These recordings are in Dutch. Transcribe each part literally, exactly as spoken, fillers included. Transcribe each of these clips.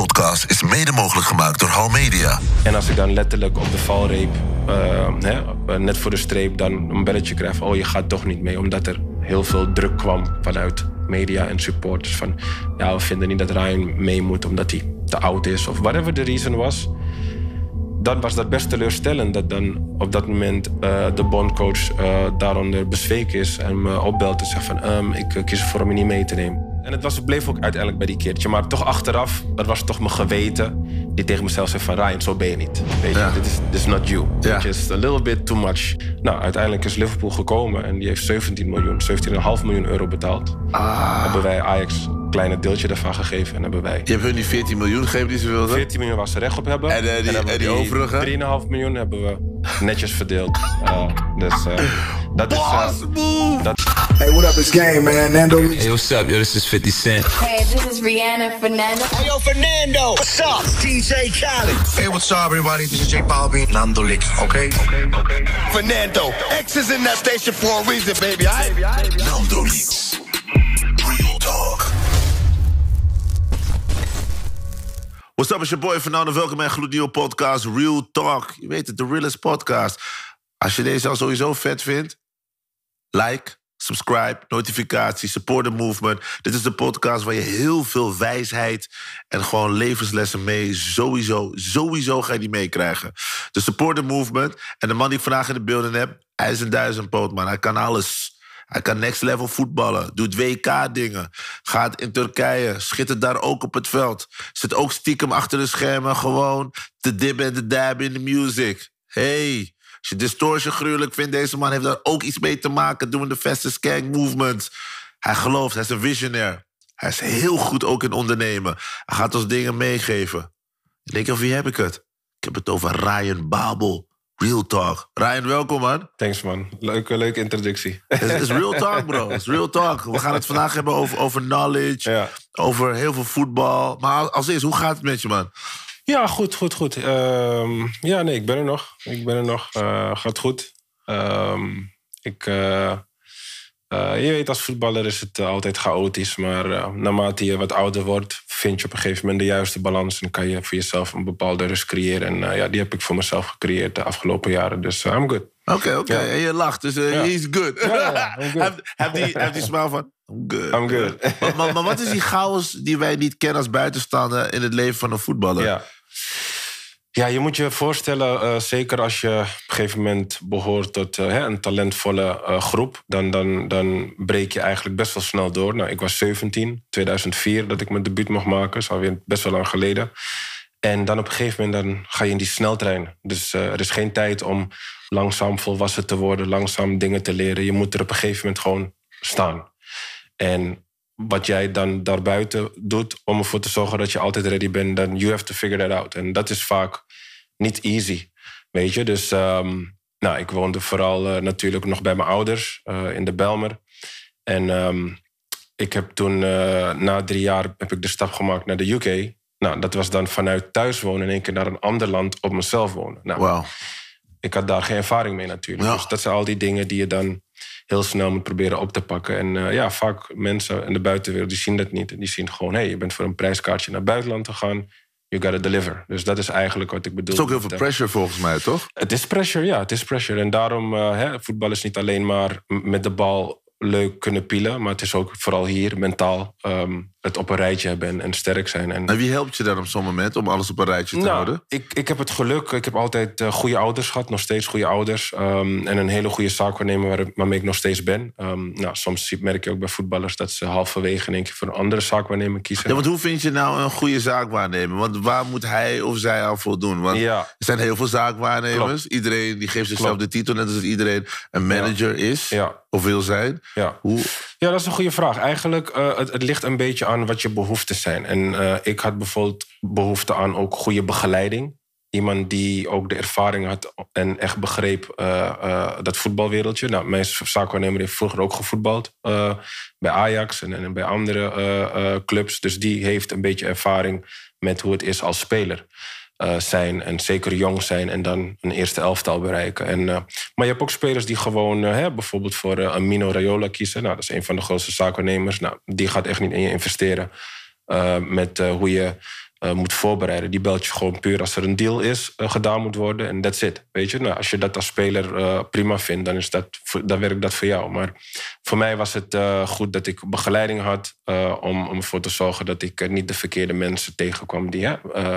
podcast is mede mogelijk gemaakt door Hal Media. En als ik dan letterlijk op de valreep, uh, hè, net voor de streep, dan een belletje krijg van, oh, je gaat toch niet mee. Omdat er heel veel druk kwam vanuit media en supporters. Van, ja, we vinden niet dat Ryan mee moet omdat hij te oud is. Of whatever de reason was. Dan was dat best teleurstellend dat dan op dat moment uh, de bondcoach uh, daaronder bezweken is en me opbelt en zegt van um, ik kies ervoor om je niet mee te nemen. En het was, bleef ook uiteindelijk bij die keertje, maar toch achteraf, dat was toch mijn geweten die tegen mezelf zei van Ryan, zo ben je niet. Weet je, yeah. this, this is not you. Yeah. It's a little bit too much. Nou, uiteindelijk is Liverpool gekomen en die heeft zeventien miljoen, zeventien komma vijf miljoen euro betaald. Ah. Hebben wij Ajax een kleine deeltje daarvan gegeven en hebben wij... Je hebt hun die veertien miljoen gegeven die ze wilden? veertien miljoen was ze recht op hebben. En, uh, die, en, hebben en die, die overige? drie komma vijf miljoen hebben we netjes verdeeld. Uh, dus uh, dat is... Uh, dat... Hey, what up, it's game, man? Nando Licks. Hey, what's up, yo? This is fifty cent. Hey, this is Rihanna, Fernando. Hey, yo, Fernando. What's up? D J Khaled. Hey, what's up, everybody? This is J-Bobby. Nando Licks, okay? Okay, okay. Fernando, X is in that station for a reason, baby, I. Nando Licks. Real talk. What's up, it's your boy Fernando. Welkom bij een gloednieuwe podcast, Real Talk. Je weet het, de realest podcast. Als je deze al sowieso vet vindt, like, subscribe, notificatie, support the movement. Dit is de podcast waar je heel veel wijsheid en gewoon levenslessen mee sowieso, sowieso ga je die meekrijgen. De support the movement. En de man die ik vandaag in de beelden heb, hij is een duizendpoot, man. Hij kan alles. Hij kan next level voetballen, doet W K-dingen, gaat in Turkije, schittert daar ook op het veld. Zit ook stiekem achter de schermen gewoon te dibben en te dabben in de music. Hey, als je Distortion gruwelijk vindt, deze man heeft daar ook iets mee te maken. Doing the fastest gang movement. Hij gelooft, hij is een visionair. Hij is heel goed ook in ondernemen. Hij gaat ons dingen meegeven. Ik denk, of wie heb ik het? Ik heb het over Ryan Babel. Real talk. Ryan, welkom, man. Thanks, man. Leuke, leuke introductie. Het is, is real talk, bro. Het is real talk. We gaan het vandaag hebben over, over knowledge, ja. Over heel veel voetbal. Maar als eerst, hoe gaat het met je, man? Ja, goed, goed, goed. Um, ja, nee, ik ben er nog. Ik ben er nog. Uh, gaat goed. Um, ik, uh, uh, je weet, als voetballer is het uh, altijd chaotisch. Maar uh, naarmate je wat ouder wordt, vind je op een gegeven moment de juiste balans. En kan je voor jezelf een bepaalde rust creëren. En uh, ja, die heb ik voor mezelf gecreëerd de afgelopen jaren. Dus uh, I'm good. Oké, okay, oké. Okay. Ja. En je lacht, dus uh, ja. He's good. Ja, ja, I'm good. Heb die, heb die smaal van... I'm good. I'm good. maar, maar, maar wat is die chaos die wij niet kennen als buitenstaander in het leven van een voetballer? Ja, ja, je moet je voorstellen, uh, zeker als je op een gegeven moment behoort tot uh, hè, een talentvolle uh, groep, dan, dan, dan breek je eigenlijk best wel snel door. Nou, ik was zeventien, tweeduizend vier, dat ik mijn debuut mocht maken. Dat is alweer best wel lang geleden. En dan op een gegeven moment dan ga je in die sneltrein. Dus uh, er is geen tijd om langzaam volwassen te worden, langzaam dingen te leren. Je moet er op een gegeven moment gewoon staan. En wat jij dan daarbuiten doet om ervoor te zorgen dat je altijd ready bent, dan you have to figure that out. En dat is vaak niet easy, weet je. Dus um, nou, ik woonde vooral uh, natuurlijk nog bij mijn ouders uh, in de Belmer. En um, ik heb toen, uh, na drie jaar, heb ik de stap gemaakt naar de U K. Nou, dat was dan vanuit thuis wonen in één keer naar een ander land op mezelf wonen. Nou, wow. Ik had daar geen ervaring mee natuurlijk. Ja. Dus dat zijn al die dingen die je dan heel snel moet proberen op te pakken. En uh, ja, vaak mensen in de buitenwereld, die zien dat niet. En die zien gewoon, hé, hey, je bent voor een prijskaartje naar het buitenland te gaan. You gotta deliver. Dus dat is eigenlijk wat ik bedoel. Het is ook heel veel pressure volgens mij, toch? Het is pressure, ja. Het is pressure. En daarom, uh, hè, voetbal is niet alleen maar met de bal leuk kunnen pielen. Maar het is ook vooral hier mentaal um, het op een rijtje hebben en, en sterk zijn. En, en wie helpt je dan op zo'n moment om alles op een rijtje te nou, houden? Ik, ik heb het geluk. Ik heb altijd uh, goede ouders gehad. Nog steeds goede ouders. Um, en een hele goede zaakwaarnemer waar, waarmee ik nog steeds ben. Um, nou, soms merk je ook bij voetballers dat ze halverwege in één keer voor een andere zaakwaarnemer kiezen. Ja, want hoe vind je nou een goede zaakwaarnemer? Want waar moet hij of zij aan voldoen? Want ja. Er zijn heel veel zaakwaarnemers. Klopt. Iedereen die geeft zichzelf Klopt. De titel. Net als iedereen een manager ja. is. Ja. Of wil zijn. Ja. Hoe? Ja, dat is een goede vraag. Eigenlijk, uh, het, het ligt een beetje aan wat je behoeften zijn. En uh, ik had bijvoorbeeld behoefte aan ook goede begeleiding. Iemand die ook de ervaring had en echt begreep uh, uh, dat voetbalwereldje. Nou, mijn zaakwaarnemer heeft vroeger ook gevoetbald. Uh, bij Ajax en, en bij andere uh, uh, clubs. Dus die heeft een beetje ervaring met hoe het is als speler. Uh, zijn en zeker jong zijn en dan een eerste elftal bereiken. En, uh, maar je hebt ook spelers die gewoon uh, hè, bijvoorbeeld voor uh, een Mino Raiola kiezen. Nou, dat is een van de grootste zaakwaarnemers. Nou, die gaat echt niet in je investeren uh, met uh, hoe je uh, moet voorbereiden. Die belt je gewoon puur als er een deal is, uh, gedaan moet worden en that's it. Weet je? Nou, als je dat als speler uh, prima vindt, dan, is dat, dan werkt dat voor jou. Maar voor mij was het uh, goed dat ik begeleiding had uh, om, om ervoor te zorgen dat ik uh, niet de verkeerde mensen tegenkwam die uh, uh,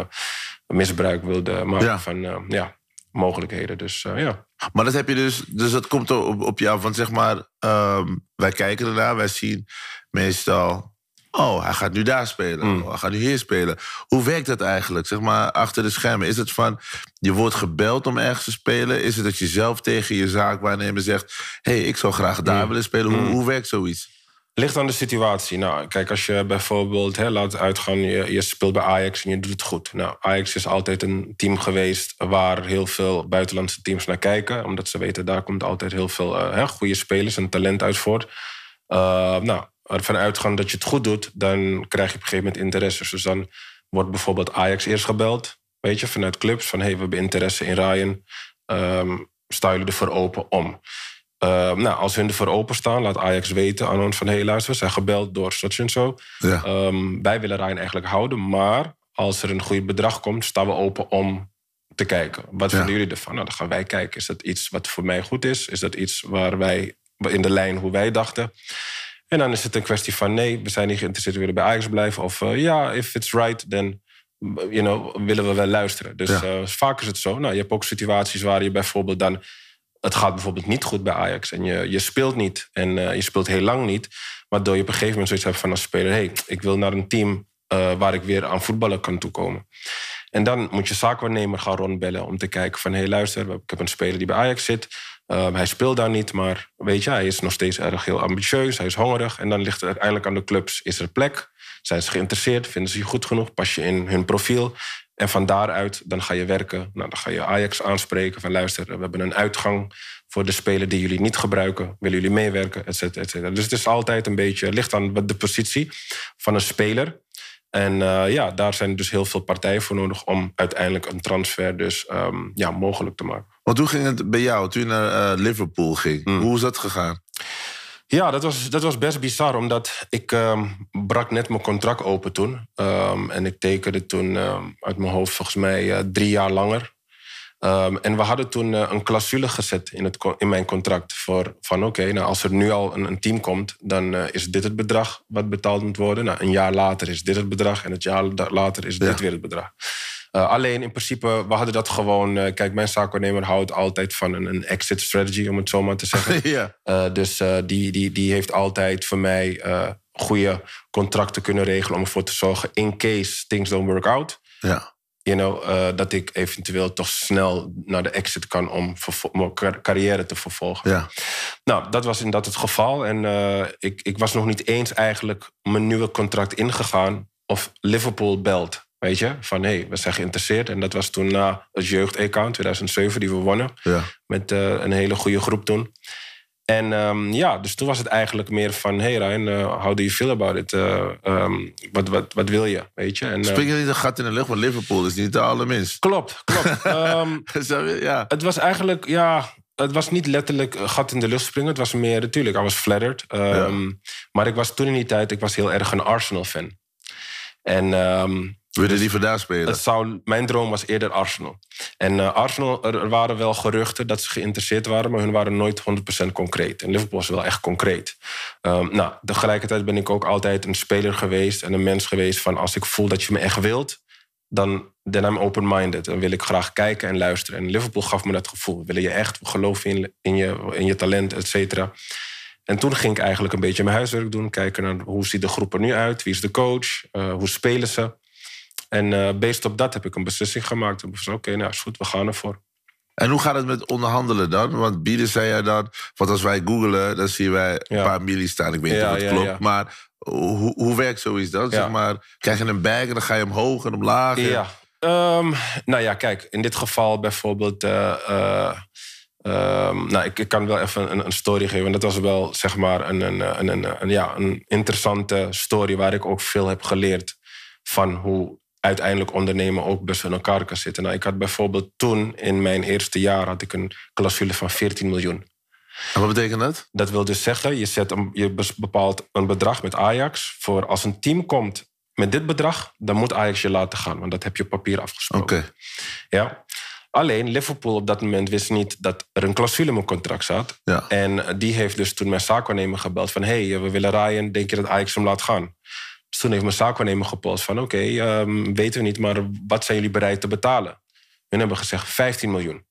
misbruik wilden maken ja. van... Uh, ja. mogelijkheden, dus uh, ja. Maar dat heb je dus, dus dat komt op, op jou, want zeg maar, um, wij kijken ernaar, wij zien meestal, oh, hij gaat nu daar spelen, mm. oh, hij gaat nu hier spelen. Hoe werkt dat eigenlijk, zeg maar, achter de schermen? Is het van, je wordt gebeld om ergens te spelen? Is het dat je zelf tegen je zaakwaarnemer zegt, hé, hey, ik zou graag daar mm. willen spelen? Hoe, mm. hoe werkt zoiets? Ligt aan de situatie. Nou, kijk, als je bijvoorbeeld, hè, laat uitgaan, je, je speelt bij Ajax en je doet het goed. Nou, Ajax is altijd een team geweest waar heel veel buitenlandse teams naar kijken. Omdat ze weten, daar komt altijd heel veel uh, hè, goede spelers en talent uit voort. Uh, nou, ervan uitgaand dat je het goed doet, dan krijg je op een gegeven moment interesse. Dus dan wordt bijvoorbeeld Ajax eerst gebeld, weet je, vanuit clubs. Van, hé, hey, we hebben interesse in Ryan. Um, sta jullie ervoor open om... Uh, nou, als hun ervoor openstaan, laat Ajax weten aan ons van... hé, hey, luister, we zijn gebeld door such en zo. Ja. Um, wij willen Ryan eigenlijk houden, maar als er een goed bedrag komt... staan we open om te kijken. Wat ja. vinden jullie ervan? Nou, dan gaan wij kijken. Is dat iets wat voor mij goed is? Is dat iets waar wij in de lijn hoe wij dachten? En dan is het een kwestie van... nee, we zijn niet geïnteresseerd, we willen bij Ajax blijven. Of ja, uh, yeah, if it's right, then... you know, willen we wel luisteren. Dus ja. uh, vaak is het zo. Nou, je hebt ook situaties waar je bijvoorbeeld dan... het gaat bijvoorbeeld niet goed bij Ajax en je, je speelt niet. En uh, je speelt heel lang niet. Waardoor je op een gegeven moment zoiets hebt van als speler... hé, hey, ik wil naar een team uh, waar ik weer aan voetballen kan toekomen. En dan moet je zaakwaarnemer gaan rondbellen om te kijken van... hé, hey, luister, ik heb een speler die bij Ajax zit. Uh, hij speelt daar niet, maar weet je, hij is nog steeds erg heel ambitieus. Hij is hongerig en dan ligt het uiteindelijk aan de clubs. Is er plek? Zijn ze geïnteresseerd? Vinden ze je goed genoeg? Pas je in hun profiel? En van daaruit dan ga je werken. Nou, dan ga je Ajax aanspreken van luister, we hebben een uitgang voor de speler die jullie niet gebruiken. Willen jullie meewerken, et cetera, et cetera. Dus het is altijd een beetje, ligt aan de positie van een speler. En uh, ja, daar zijn dus heel veel partijen voor nodig om uiteindelijk een transfer dus um, ja, mogelijk te maken. Want hoe ging het bij jou toen je naar uh, Liverpool ging? Mm. Hoe is dat gegaan? Ja, dat was, dat was best bizar, omdat ik um, brak net mijn contract open toen. Um, en ik tekende toen um, uit mijn hoofd volgens mij uh, drie jaar langer. Um, en we hadden toen uh, een clausule gezet in, het, in mijn contract... voor van oké, okay, nou, als er nu al een, een team komt... dan uh, is dit het bedrag wat betaald moet worden. Nou, een jaar later is dit het bedrag en het jaar later is dit ja. weer het bedrag. Uh, alleen in principe, we hadden dat gewoon... Uh, kijk, mijn zaakwaarnemer houdt altijd van een, een exit strategy... om het zo maar te zeggen. ja. uh, dus uh, die, die, die heeft altijd voor mij uh, goede contracten kunnen regelen... om ervoor te zorgen, in case things don't work out... Ja. You know, uh, dat ik eventueel toch snel naar de exit kan... om mijn carrière te vervolgen. Ja. Nou, dat was inderdaad het geval. En uh, ik, ik was nog niet eens eigenlijk mijn nieuwe contract ingegaan... of Liverpool belt... Weet je, van hé, hey, we zijn geïnteresseerd. En dat was toen na het jeugd-E K in tweeduizend zeven die we wonnen. Ja. Met uh, een hele goede groep toen. En um, ja, dus toen was het eigenlijk meer van... hé hey Ryan, uh, how do you feel about it? Uh, um, wat, wat, wat wil je, weet je? En, uh, spring je niet een gat in de lucht, want Liverpool is niet de allerminst. Klopt, klopt. um, ja. Het was eigenlijk, ja... Het was niet letterlijk gat in de lucht springen. Het was meer, natuurlijk, I was flattered. Um, ja. Maar ik was toen in die tijd, ik was heel erg een Arsenal-fan. En... Um, willen dus die daar spelen? Het zou, mijn droom was eerder Arsenal. En uh, Arsenal, er waren wel geruchten dat ze geïnteresseerd waren... maar hun waren nooit honderd procent concreet. En Liverpool was wel echt concreet. Um, nou, tegelijkertijd ben ik ook altijd een speler geweest... en een mens geweest van als ik voel dat je me echt wilt... dan ben ik open-minded. Dan wil ik graag kijken en luisteren. En Liverpool gaf me dat gevoel. Willen je echt geloven in, in, je, in je talent, et cetera... En toen ging ik eigenlijk een beetje mijn huiswerk doen. Kijken naar hoe ziet de groep er nu uit? Wie is de coach? Uh, hoe spelen ze? En uh, based op dat heb ik een beslissing gemaakt. En ik zei, oké, okay, nou is goed, we gaan ervoor. En hoe gaat het met onderhandelen dan? Want bieden zei jij dan... Want als wij googelen, dan zien wij een ja. paar milli staan. Ik weet niet ja, of het ja, klopt, ja. maar hoe, hoe werkt zoiets dan? Ja. Zeg maar, krijg je een bag en dan ga je omhoog en omlaag? En... Ja. Um, nou ja, kijk, in dit geval bijvoorbeeld... Uh, uh, Um, nou, ik, ik kan wel even een, een story geven. Dat was wel zeg maar een, een, een, een, een, ja, een interessante story... waar ik ook veel heb geleerd van hoe uiteindelijk ondernemen... ook best in elkaar kan zitten. Nou, ik had bijvoorbeeld toen, in mijn eerste jaar... had ik een clausule van veertien miljoen. En wat betekent dat? Dat wil dus zeggen, je, zet een, je bepaalt een bedrag met Ajax... voor als een team komt met dit bedrag, dan moet Ajax je laten gaan. Want dat heb je op papier afgesproken. Okay. Ja. Alleen Liverpool op dat moment wist niet dat er een clausule in mijn contract zat. Ja. En die heeft dus toen mijn zaakwaarnemer gebeld van... hé, hey, we willen Ryan, denk je dat Ajax hem laat gaan? Dus toen heeft mijn zaakwaarnemer gepost van... oké, okay, um, weten we niet, maar wat zijn jullie bereid te betalen? Hun hebben gezegd vijftien miljoen.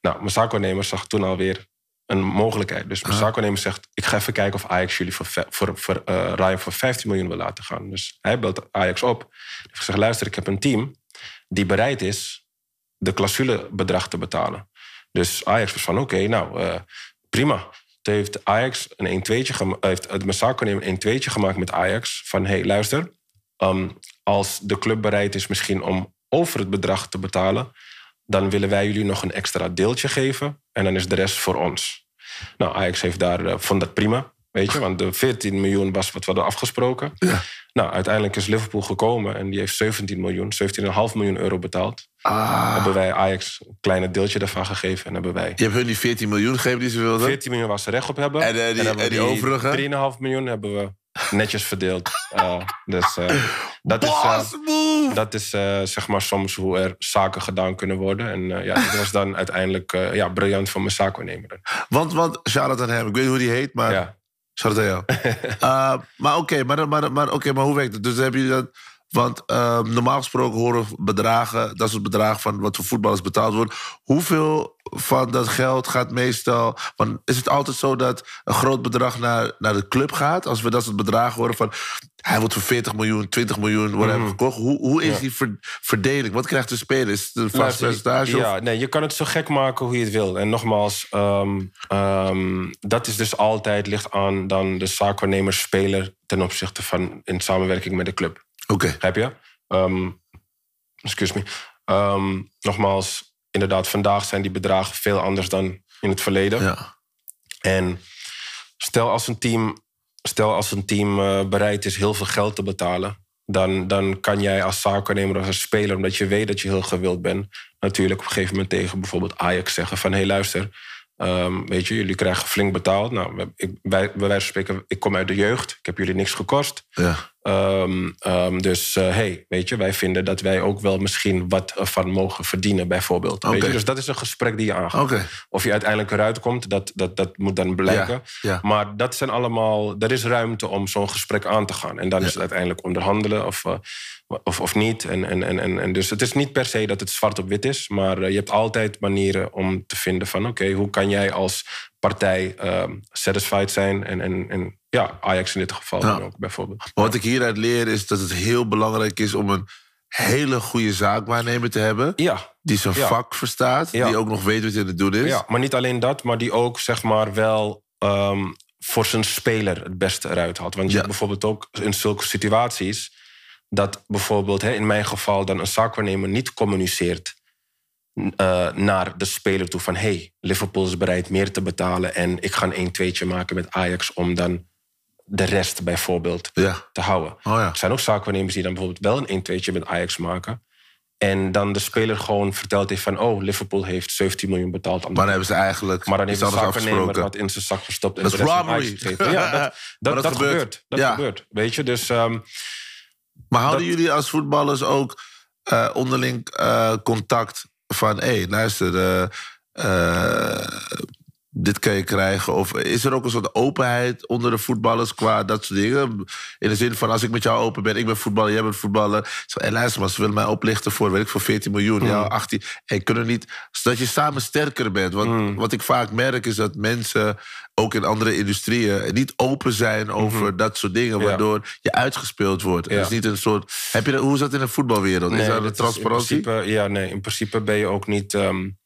Nou, mijn zaakwaarnemer zag toen alweer een mogelijkheid. Dus mijn ah. zaakwaarnemer zegt... ik ga even kijken of Ajax jullie voor, voor, voor uh, Ryan voor vijftien miljoen wil laten gaan. Dus hij belt Ajax op. Hij heeft gezegd, luister, ik heb een team die bereid is... de clausulebedrag te betalen. Dus Ajax was van, oké, okay, nou, uh, prima. Toen heeft Ajax een één-tweetje gema- heeft mijn zaakwaarnemer een één-tweetje gemaakt met Ajax... van, hé, hey, luister, um, als de club bereid is misschien om over het bedrag te betalen... dan willen wij jullie nog een extra deeltje geven... en dan is de rest voor ons. Nou, Ajax heeft daar, uh, vond dat prima, weet je... want de veertien miljoen was wat we hadden afgesproken. Ja. Nou, uiteindelijk is Liverpool gekomen en die heeft zeventien miljoen, zeventien komma vijf miljoen euro betaald. Ah. Hebben wij Ajax een klein deeltje daarvan gegeven en hebben wij... Je hebt hun die veertien miljoen gegeven die ze wilden? veertien miljoen was ze recht op hebben. En, uh, die, en, hebben en die, die overige? drie komma vijf miljoen hebben we netjes verdeeld. uh, dus uh, dat, is, uh, dat is uh, zeg maar soms hoe er zaken gedaan kunnen worden. En uh, ja, dat was dan uiteindelijk uh, ja, briljant van mijn zaakwaarnemer. Want, want shout-out aan hem, ik weet niet hoe die heet, maar... Ja. Sorteo. uh, maar oké, okay, maar, maar, maar, okay, maar hoe werkt het? Dus heb je dat? Want uh, normaal gesproken horen bedragen, dat is het bedrag van wat voor voetballers betaald wordt. Hoeveel van dat geld gaat meestal... Want is het altijd zo dat een groot bedrag naar, naar de club gaat? Als we dat soort bedragen horen van... hij wordt voor veertig miljoen, twintig miljoen, wat hebben we gekocht? Hoe, hoe is ja. die ver, verdeling? Wat krijgt de speler? Is het een vast percentage? Ja, nee, je kan het zo gek maken hoe je het wil. En nogmaals, um, um, dat is dus altijd ligt aan dan de zaakwaarnemer speler... ten opzichte van in samenwerking met de club. Oké. Begrijp je? Um, excuse me. Um, nogmaals, inderdaad, vandaag zijn die bedragen veel anders dan in het verleden. Ja. En stel als een team, stel als een team uh, bereid is heel veel geld te betalen... Dan, dan kan jij als zaakwaarnemer of als speler, omdat je weet dat je heel gewild bent... natuurlijk op een gegeven moment tegen bijvoorbeeld Ajax zeggen van... hé, hey, luister, um, weet je, jullie krijgen flink betaald. Nou, ik, bij, bij wijze van spreken, ik kom uit de jeugd, ik heb jullie niks gekost... Ja. Um, um, dus uh, hey, weet je, wij vinden dat wij ook wel misschien wat van mogen verdienen, bijvoorbeeld. Okay. Weet je? Dus dat is een gesprek die je aangaat. Okay. Of je uiteindelijk eruit komt, dat, dat, dat moet dan blijken. Ja, ja. Maar dat zijn allemaal, er is ruimte om zo'n gesprek aan te gaan. En dan ja. is het uiteindelijk onderhandelen of, uh, of, of niet. En, en, en, en dus het is niet per se dat het zwart op wit is, maar uh, je hebt altijd manieren om te vinden van, oké, okay, hoe kan jij als partij uh, satisfied zijn en, en, en ja, Ajax in dit geval nou, ook bijvoorbeeld. Wat ik hieruit leer is dat het heel belangrijk is om een hele goede zaakwaarnemer te hebben. Ja. Die zijn ja. vak verstaat, ja. die ook nog weet wat hij aan het doen is. Ja, maar niet alleen dat, maar die ook zeg maar wel um, voor zijn speler het beste eruit haalt. Want je ja. hebt bijvoorbeeld ook in zulke situaties dat bijvoorbeeld hè, in mijn geval dan een zaakwaarnemer niet communiceert Uh, naar de speler toe van... hey, Liverpool is bereid meer te betalen... en ik ga een één-tweetje maken met Ajax... om dan de rest bijvoorbeeld ja. te houden. Oh ja. Er zijn ook zaakwaarnemers die dan bijvoorbeeld wel een één-tweetje met Ajax maken... en dan de speler gewoon verteld heeft van... oh, Liverpool heeft zeventien miljoen betaald. Maar dan hebben ze eigenlijk... Maar dan heeft de zaakwaarnemer wat in zijn zak gestopt... en dat de rest van Ajax gegeven. Ja, dat, dat, dat, dat, dat gebeurt. gebeurt. Dat ja. gebeurt, weet je. Dus, um, maar houden dat, jullie als voetballers ook uh, onderling uh, contact... van, hé, hey, luister, uh, uh, dit kan je krijgen. Of is er ook een soort openheid onder de voetballers qua dat soort dingen? In de zin van, als ik met jou open ben, ik ben voetballer, jij bent voetballer. Zo, hey, luister maar, ze willen mij oplichten voor, weet ik, voor veertien miljoen, mm. jou achttien. Hey, kunnen niet, zodat je samen sterker bent. Want mm. wat ik vaak merk is dat mensen, ook in andere industrieën, niet open zijn over mm-hmm. dat soort dingen, waardoor ja. je uitgespeeld wordt. Ja. Het is niet een soort... Heb je, hoe is dat in de voetbalwereld? Nee, is dat een transparantie? In principe, ja, nee, in principe ben je ook niet... Um,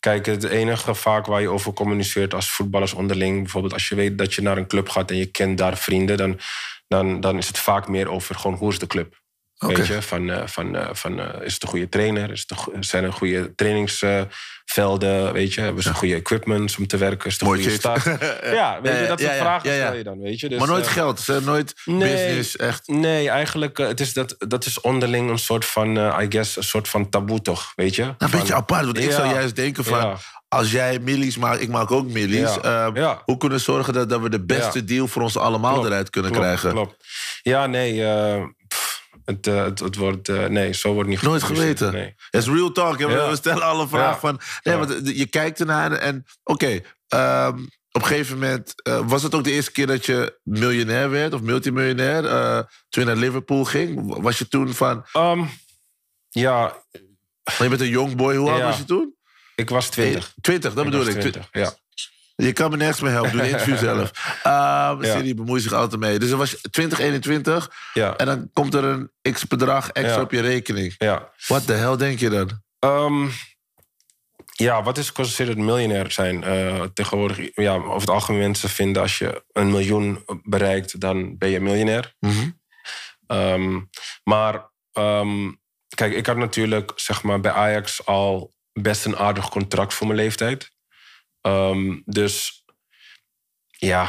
kijk, het enige vaak waar je over communiceert als voetballers onderling, bijvoorbeeld als je weet dat je naar een club gaat en je kent daar vrienden, dan, dan, dan is het vaak meer over gewoon hoe is de club? Okay. Weet je, van, van, van, van is het een goede trainer? Is het een, zijn er goede trainingsvelden? Weet je, hebben ze ja. goede equipment om te werken? Is het een goede start? Ja, weet je, dat soort ja, ja, vragen ja, ja. stel je dan, weet je. Dus, maar nooit uh, geld, nooit nee, business, echt? Nee, eigenlijk, het is dat, dat is onderling een soort van, uh, I guess, een soort van taboe toch, weet je? Nou, een van, beetje apart, want ja, ik zou juist denken van... Ja. Als jij millies maakt, ik maak ook millies. Ja, uh, ja. Hoe kunnen we zorgen dat, dat we de beste ja. deal voor ons allemaal klopt, eruit kunnen klopt, krijgen? Klopt. Ja, nee, uh, pff, Het, uh, het, het wordt, uh, nee, zo wordt niet nooit geweten. Nee. Het is real talk. Ja. We, we stellen alle vragen ja. van... Nee, ja. want je kijkt ernaar en... Oké, okay, um, op een gegeven moment... Uh, was het ook de eerste keer dat je miljonair werd of multimiljonair? Uh, toen je naar Liverpool ging? Was je toen van... Um, ja... Je bent een young boy. Hoe oud ja. was je toen? Ik was twintig. Twintig, dat ik bedoel ik. twintig, ja. Je kan me nergens mee helpen. Doe de interview zelf. Uh, ja. Siri bemoeit zich altijd mee. Dus dan was je twintig, eenentwintig. Ja. En dan komt er een x-bedrag extra ja. op je rekening. Ja. Wat de hel denk je dan? Um, ja, wat is geconstateerd miljonair zijn? Uh, tegenwoordig, ja, over het algemeen mensen vinden... als je een miljoen bereikt, dan ben je miljonair. Mm-hmm. Um, maar... Um, Kijk, ik had natuurlijk zeg maar, bij Ajax al best een aardig contract voor mijn leeftijd. Um, dus ja,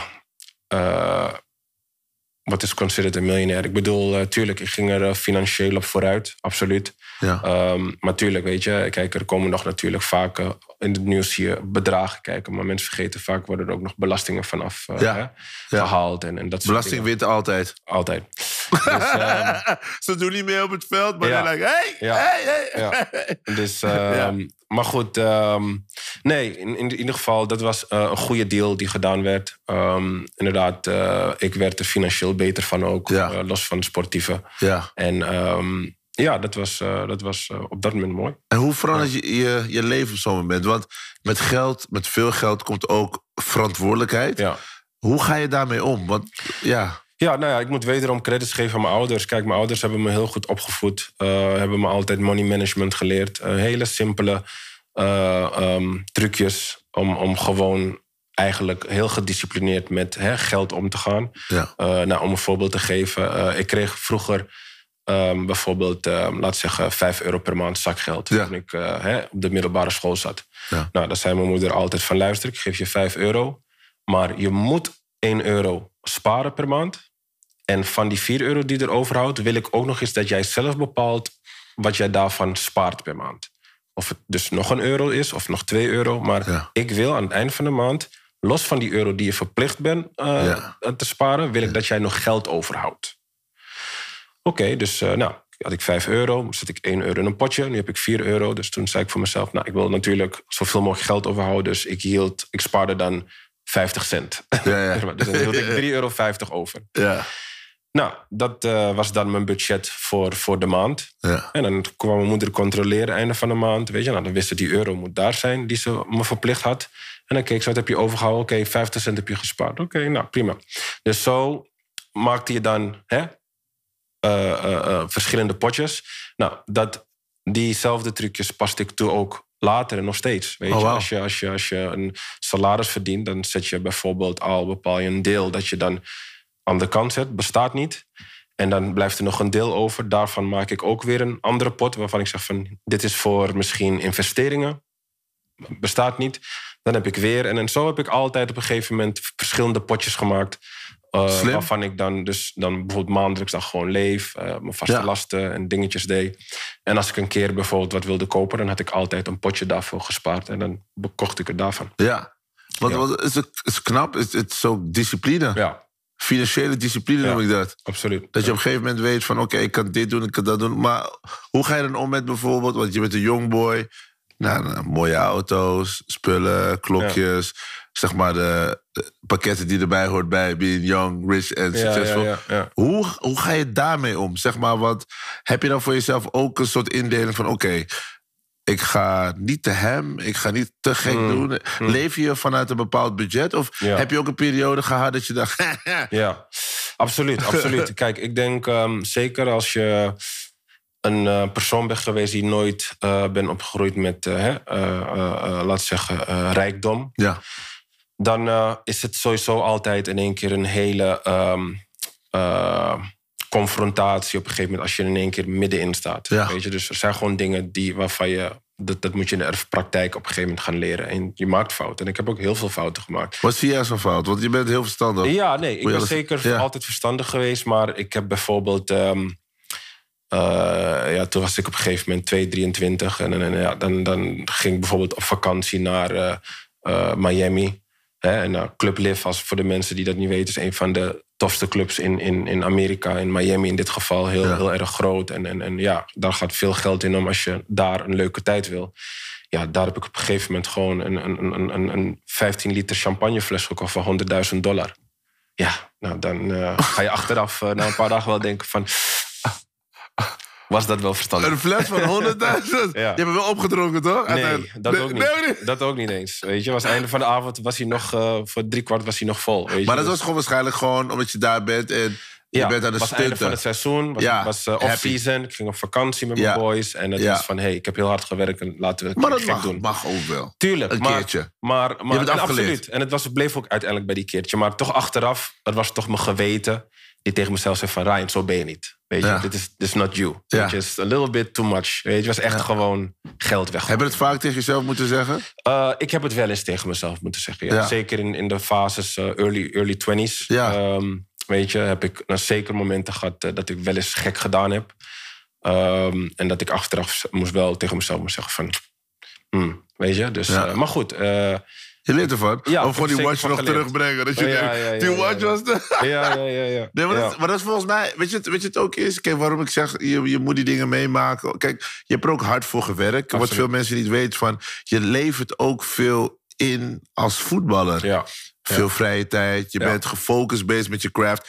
uh, wat is considered een miljonair? Ik bedoel, uh, tuurlijk, ik ging er uh, financieel op vooruit, absoluut. Ja. Um, maar tuurlijk, weet je, kijk, er komen nog natuurlijk vaak uh, in het nieuws hier bedragen kijken. Maar mensen vergeten vaak, worden er ook nog belastingen vanaf uh, ja. hè, ja. gehaald. En, en dat belasting wint altijd. Altijd. Dus, um, ze doen niet meer op het veld, maar ja, dan like, hey, ja, hey, hey. Ja. Dus, um, ja. Maar goed, um, nee, in, in ieder geval, dat was uh, een goede deal die gedaan werd. Um, inderdaad, uh, ik werd er financieel beter van ook, ja. uh, los van de sportieve. Ja. En um, ja, dat was, uh, dat was uh, op dat moment mooi. En hoe verandert ja. je, je je leven op zo'n moment? Want met geld, met veel geld, komt ook verantwoordelijkheid. Ja. Hoe ga je daarmee om? Want ja... Ja, nou ja, ik moet wederom credits geven aan mijn ouders. Kijk, mijn ouders hebben me heel goed opgevoed. Uh, hebben me altijd money management geleerd. Uh, hele simpele uh, um, trucjes om, om gewoon eigenlijk heel gedisciplineerd met hè, geld om te gaan. Ja. Uh, nou, om een voorbeeld te geven. Uh, ik kreeg vroeger um, bijvoorbeeld, uh, laat zeggen, vijf euro per maand zakgeld. Ja. Toen ik uh, hè, op de middelbare school zat. Ja. Nou, daar zei mijn moeder altijd van, luister, ik geef je vijf euro. Maar je moet één euro sparen per maand. En van die vier euro die er overhoudt... wil ik ook nog eens dat jij zelf bepaalt... wat jij daarvan spaart per maand. Of het dus nog een euro is of nog twee euro. Maar ja. ik wil aan het eind van de maand... los van die euro die je verplicht bent uh, ja. te sparen... wil ik ja. dat jij nog geld overhoudt. Oké, okay, dus uh, nou, had ik vijf euro. Zet ik één euro in een potje. Nu heb ik vier euro. Dus toen zei ik voor mezelf... nou, ik wil natuurlijk zoveel mogelijk geld overhouden. Dus ik, hield, ik spaarde dan... vijftig cent. Ja, ja. Dus dan hield ik drie euro vijftig over. Ja. Nou, dat uh, was dan mijn budget voor, voor de maand. Ja. En dan kwam mijn moeder controleren einde van de maand. Weet je, nou, dan wist ze die euro moet daar zijn die ze me verplicht had. En dan keek ze, wat heb je overgehouden? Oké, okay, vijftig cent heb je gespaard. Oké, okay, nou prima. Dus zo maakte je dan hè, uh, uh, uh, verschillende potjes. Nou, dat, diezelfde trucjes paste ik toe ook. Later en nog steeds. Weet je? Oh, wow. als, je, als, je, als je een salaris verdient, dan zet je bijvoorbeeld al bepaal je een deel dat je dan aan de kant zet. Bestaat niet. En dan blijft er nog een deel over. Daarvan maak ik ook weer een andere pot waarvan ik zeg van dit is voor misschien investeringen. Bestaat niet. Dan heb ik weer. En, en zo heb ik altijd op een gegeven moment verschillende potjes gemaakt. Uh, waarvan ik dan, dus dan bijvoorbeeld maandelijks dan gewoon leef. Uh, mijn vaste ja. lasten en dingetjes deed. En als ik een keer bijvoorbeeld wat wilde kopen... dan had ik altijd een potje daarvoor gespaard. En dan kocht ik er daarvan. Ja, want ja. het, het is knap. Het is zo discipline. Ja. Financiële discipline ja, noem ik dat. Absoluut. Dat ja. je op een gegeven moment weet van... oké, okay, ik kan dit doen, ik kan dat doen. Maar hoe ga je dan om met bijvoorbeeld... want je bent een young boy. Nou, nou, mooie auto's, spullen, klokjes... Ja. Zeg maar de pakketten die erbij hoort bij being young, rich en successful. Ja, ja, ja, ja. Hoe, hoe ga je daarmee om? Zeg maar, want heb je dan voor jezelf ook een soort indeling van... oké, okay, ik ga niet te hem, ik ga niet te gek mm, doen. Mm. Leef je vanuit een bepaald budget? Of ja. heb je ook een periode gehad dat je dacht... ja, absoluut, absoluut. Kijk, ik denk um, zeker als je... een uh, persoon ben geweest die nooit uh, ben opgegroeid met, uh, uh, uh, uh, laat zeggen, uh, rijkdom. Ja. Dan uh, is het sowieso altijd in één keer een hele um, uh, confrontatie op een gegeven moment... als je in één keer middenin staat. Ja. Weet je? Dus er zijn gewoon dingen die, waarvan je... Dat, dat moet je in de erfpraktijk op een gegeven moment gaan leren. En je maakt fouten. En ik heb ook heel veel fouten gemaakt. Wat zie jij zo'n fout? Want je bent heel verstandig. Ja, nee. Ik ben alles... zeker ja. altijd verstandig geweest. Maar ik heb bijvoorbeeld... Um, Uh, ja, toen was ik op een gegeven moment twee, drieëntwintig. En, en, en ja, dan, dan ging ik bijvoorbeeld op vakantie naar uh, uh, Miami. Hè, en naar Club Liv, als voor de mensen die dat niet weten... is een van de tofste clubs in, in, in Amerika, in Miami in dit geval, heel, ja. heel erg groot. En, en, en ja, daar gaat veel geld in om als je daar een leuke tijd wil. Ja, daar heb ik op een gegeven moment gewoon een, een, een, een, een vijftien liter champagnefles gekocht van honderdduizend dollar. Ja, nou dan uh, ga je achteraf uh, na een paar dagen wel denken van... Was dat wel verstandig? Een fles van honderdduizend? Ja. Je hebt hem wel opgedronken, toch? Nee, dat ook niet. Nee, nee. Dat ook niet eens. Weet je, was het einde van de avond was hij nog... Uh, voor drie kwart was hij nog vol. Weet je? Maar dat was gewoon waarschijnlijk gewoon omdat je daar bent en... Ja, je bent aan de was het einde van het seizoen, was, ja, was uh, off-season. Ik ging op vakantie met mijn ja. boys. En het ja. was van, hé, hey, ik heb heel hard gewerkt en laten we het maar dat mag, doen. mag ook wel. Tuurlijk. Een maar, keertje. Maar, maar, je hebt het afgeleerd. Absoluut. En het was, bleef ook uiteindelijk bij die keertje. Maar toch achteraf, dat was toch mijn geweten... die tegen mezelf zei van, Ryan, zo ben je niet. Weet je, ja. dit is, is not you. Ja. It's a little bit too much. Weet je, het was echt ja. gewoon geld weg. Heb je het vaak tegen jezelf moeten zeggen? Uh, ik heb het wel eens tegen mezelf moeten zeggen. Ja. Ja. Zeker in, in de fases uh, early, early twenties. Ja. Um, Weet je, heb ik nou, zeker momenten gehad uh, dat ik wel eens gek gedaan heb. Um, en dat ik achteraf moest wel tegen mezelf moest zeggen van... Mm, weet je, dus... Ja. Uh, maar goed... Uh, je leert ervan. Ja, of gewoon die watch nog geleerd. Terugbrengen. Dat je oh, ja, denkt, ja, ja, die ja, watch ja. was de... Ja, ja, ja. ja. Nee, maar, ja. Dat, maar dat is volgens mij... Weet je, weet je het ook is? Kijk, waarom ik zeg, je, je moet die dingen meemaken. Kijk, je hebt er ook hard voor gewerkt. Absoluut. Wat veel mensen niet weten van... Je levert ook veel in als voetballer. Ja. Veel ja. vrije tijd. Je ja. bent gefocust bezig met je craft.